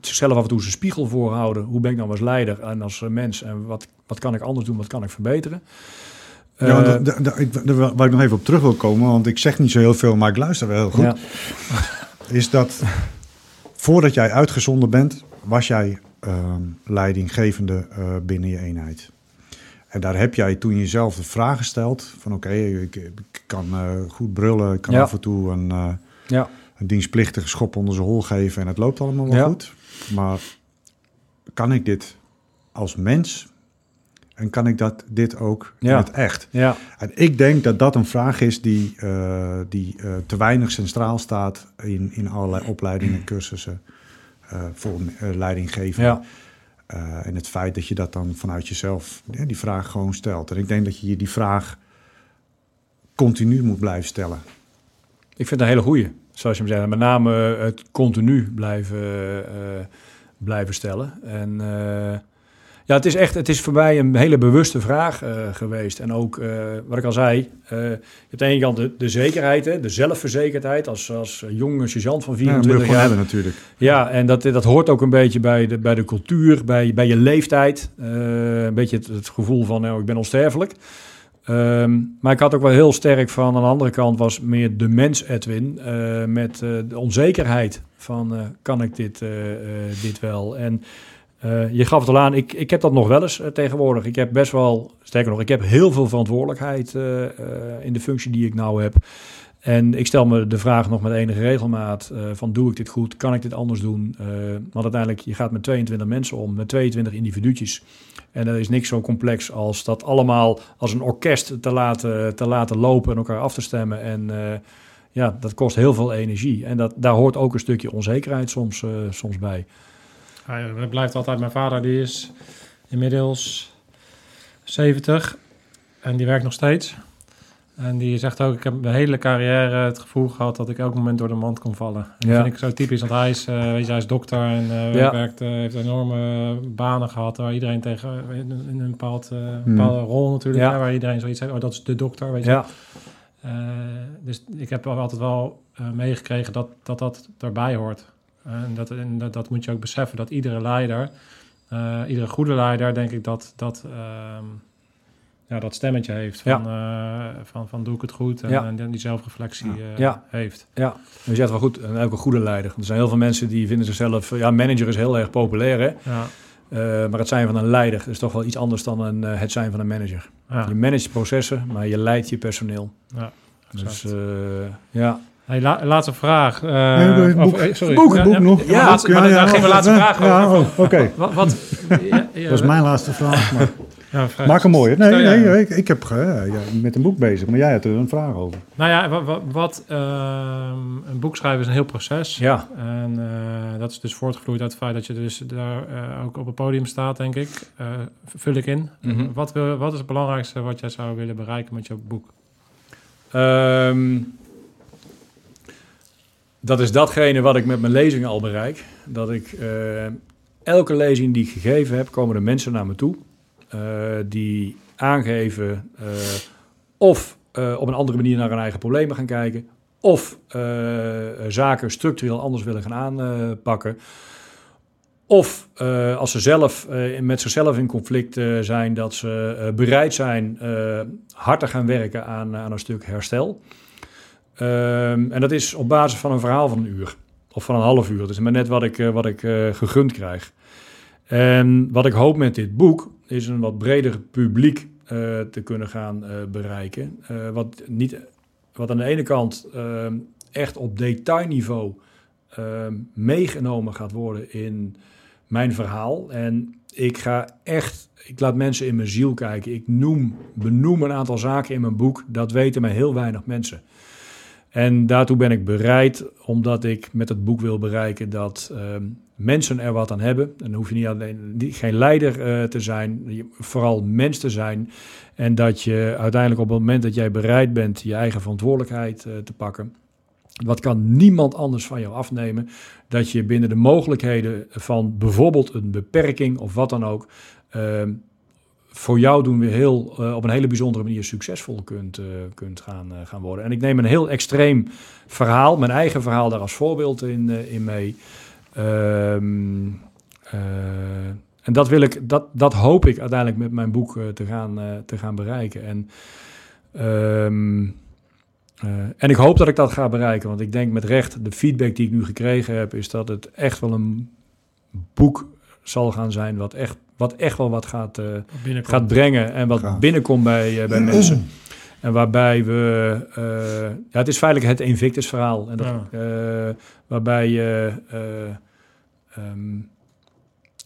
zichzelf af en toe zijn spiegel voorhouden. Hoe ben ik nou als leider en als mens? En wat kan ik anders doen? Wat kan ik verbeteren? Waar ik nog even op terug wil komen, want ik zeg niet zo heel veel, maar ik luister wel heel goed. Ja. Is dat voordat jij uitgezonden bent, was jij leidinggevende binnen je eenheid? En daar heb jij toen jezelf de vraag gesteld van oké, ik kan goed brullen, ik kan af en toe een een dienstplichtige schop onder zijn hol geven en het loopt allemaal wel goed. Maar kan ik dit als mens en kan ik dit ook in het echt? Ja. En ik denk dat dat een vraag is die te weinig centraal staat in allerlei opleidingen en cursussen voor leidinggevenden. Ja. En het feit dat je dat dan vanuit jezelf, die vraag gewoon stelt. En ik denk dat je die vraag continu moet blijven stellen. Ik vind het een hele goeie, zoals je hem zei. Met name het continu blijven stellen. En het is voor mij een hele bewuste vraag geweest. En ook, wat ik al zei, je hebt aan de ene kant de zekerheid, hè, de zelfverzekerdheid als jonge sergeant van 24 jaar. Hebben natuurlijk. Ja, en dat hoort ook een beetje bij de cultuur, bij je leeftijd. Een beetje het gevoel van, ik ben onsterfelijk. Maar ik had ook wel heel sterk van, aan de andere kant was meer de mens Edwin, met de onzekerheid van, kan ik dit wel? En je gaf het al aan, ik heb dat nog wel eens tegenwoordig. Ik heb sterker nog, ik heb heel veel verantwoordelijkheid in de functie die ik nou heb. En ik stel me de vraag nog met enige regelmaat van, doe ik dit goed? Kan ik dit anders doen? Want uiteindelijk, je gaat met 22 mensen om, met 22 individuutjes. En dat is niks zo complex als dat allemaal als een orkest te laten lopen en elkaar af te stemmen. En dat kost heel veel energie. En daar hoort ook een stukje onzekerheid soms bij. Ja, dat blijft altijd. Mijn vader, die is inmiddels 70 en die werkt nog steeds. En die zegt ook, ik heb mijn hele carrière het gevoel gehad dat ik elk moment door de mand kon vallen. En dat vind ik zo typisch, want hij is dokter en heeft enorme banen gehad waar iedereen tegen in een bepaalde rol natuurlijk, waar iedereen zoiets heeft. Oh, dat is de dokter, weet je. Ja. Dus ik heb altijd wel meegekregen dat daarbij hoort. En dat moet je ook beseffen, dat iedere leider, iedere goede leider, denk ik dat stemmetje heeft van doe ik het goed en die zelfreflectie heeft. Ja, je zegt wel goed, en ook een goede leider. Er zijn heel veel mensen die vinden zichzelf, manager is heel erg populair, hè? Ja. Maar het zijn van een leider is toch wel iets anders dan het zijn van een manager. Ja. Je managt processen, maar je leidt je personeel. Ja, dus ja. Hey, laatste vraag. Oké. Dat is mijn laatste vraag. Maar... ja, maak hem mooi. Nee, ik heb met een boek bezig, maar jij had er een vraag over. Nou ja, een boek schrijven is een heel proces. Ja. En dat is dus voortgevloeid uit het feit dat je dus daar ook op het podium staat, denk ik. Vul ik in. Mm-hmm. Wat is het belangrijkste wat jij zou willen bereiken met jouw boek? Dat is datgene wat ik met mijn lezingen al bereik. Dat ik elke lezing die ik gegeven heb, komen er mensen naar me toe. Die aangeven of op een andere manier naar hun eigen problemen gaan kijken. Of zaken structureel anders willen gaan aanpakken. Of als ze zelf met zichzelf in conflict zijn, dat ze bereid zijn hard te gaan werken aan een stuk herstel. En dat is op basis van een verhaal van een uur of van een half uur. Dat is maar net wat ik gegund krijg. En wat ik hoop met dit boek is een wat breder publiek te kunnen gaan bereiken. Wat aan de ene kant echt op detailniveau meegenomen gaat worden in mijn verhaal. En ik laat mensen in mijn ziel kijken. Ik benoem een aantal zaken in mijn boek. Dat weten maar heel weinig mensen. En daartoe ben ik bereid, omdat ik met het boek wil bereiken dat mensen er wat aan hebben. En dan hoef je niet alleen geen leider te zijn, vooral mens te zijn. En dat je uiteindelijk op het moment dat jij bereid bent je eigen verantwoordelijkheid te pakken, wat kan niemand anders van jou afnemen, dat je binnen de mogelijkheden van bijvoorbeeld een beperking of wat dan ook, voor jou doen weer op een hele bijzondere manier succesvol kunt gaan worden. En ik neem een heel extreem verhaal, mijn eigen verhaal daar als voorbeeld in mee. En dat wil ik, dat hoop ik uiteindelijk met mijn boek te gaan bereiken. En ik hoop dat ik dat ga bereiken, want ik denk met recht, de feedback die ik nu gekregen heb, is dat het echt wel een boek zal gaan zijn wat echt wel wat gaat brengen en wat binnenkomt bij mensen. En waarbij we... ja, het is feitelijk het Invictus-verhaal. En dat, waarbij je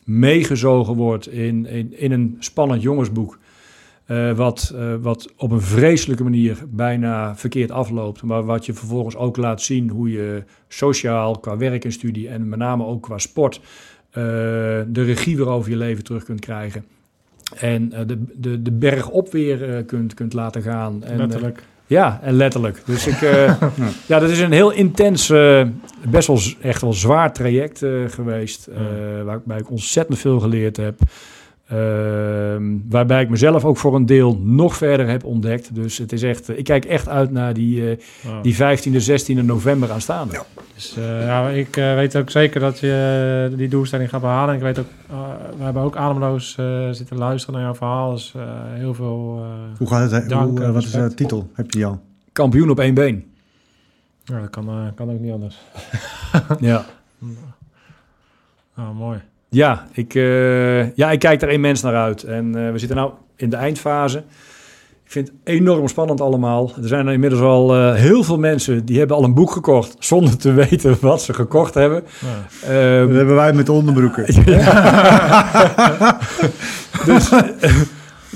meegezogen wordt in een spannend jongensboek. Wat op een vreselijke manier bijna verkeerd afloopt. Maar wat je vervolgens ook laat zien hoe je sociaal, qua werk en studie... en met name ook qua sport de regie weer over je leven terug kunt krijgen... En de berg op weer kunt laten gaan. En, letterlijk. Letterlijk. Dus ik, ja, dat is een heel intens, best wel echt wel zwaar traject geweest. Waarbij ik ontzettend veel geleerd heb. Waarbij ik mezelf ook voor een deel nog verder heb ontdekt. Dus het is echt, ik kijk echt uit naar die 15e, 16e november aanstaande. Ja. Dus, ik weet ook zeker dat je die doelstelling gaat behalen. Ik weet ook, we hebben ook ademloos zitten luisteren naar jouw verhaal. Dus heel veel hoe gaat het? Dank, wat is de titel? Heb je al? Kampioen op één been. Ja, dat kan ook niet anders. Ja. Oh, mooi. Ja, ik kijk er immens naar uit. En we zitten nu in de eindfase. Ik vind het enorm spannend allemaal. Er zijn er inmiddels al heel veel mensen... die hebben al een boek gekocht... zonder te weten wat ze gekocht hebben. Ja. Dat hebben wij met onderbroeken. Ja.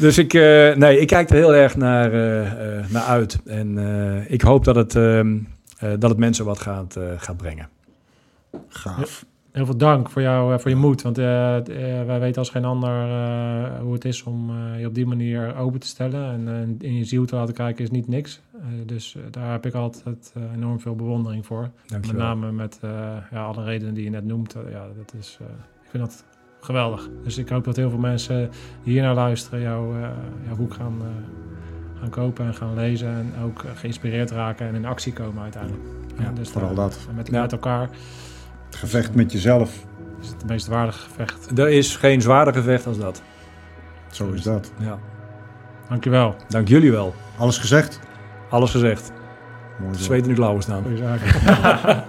Dus ik kijk er heel erg naar uit. En ik hoop dat het mensen wat gaat brengen. Gaaf. Ja. Heel veel dank voor je moed. Want wij weten als geen ander hoe het is om je op die manier open te stellen. En in je ziel te laten kijken is niet niks. Dus daar heb ik altijd enorm veel bewondering voor. Dankjewel. Met name met alle redenen die je net noemt. Ik vind dat geweldig. Dus ik hoop dat heel veel mensen die hiernaar luisteren jouw boek gaan kopen en gaan lezen. En ook geïnspireerd raken en in actie komen uiteindelijk. Ja, dus vooral dat. Met elkaar... Het gevecht met jezelf. Is het meest waardige gevecht? Er is geen zwaarder gevecht als dat. Zo is dat. Ja. Dankjewel. Dank jullie wel. Alles gezegd? Alles gezegd. Mooi. Zweet in de klauwen staan.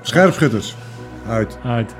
Scherpschutters. Uit.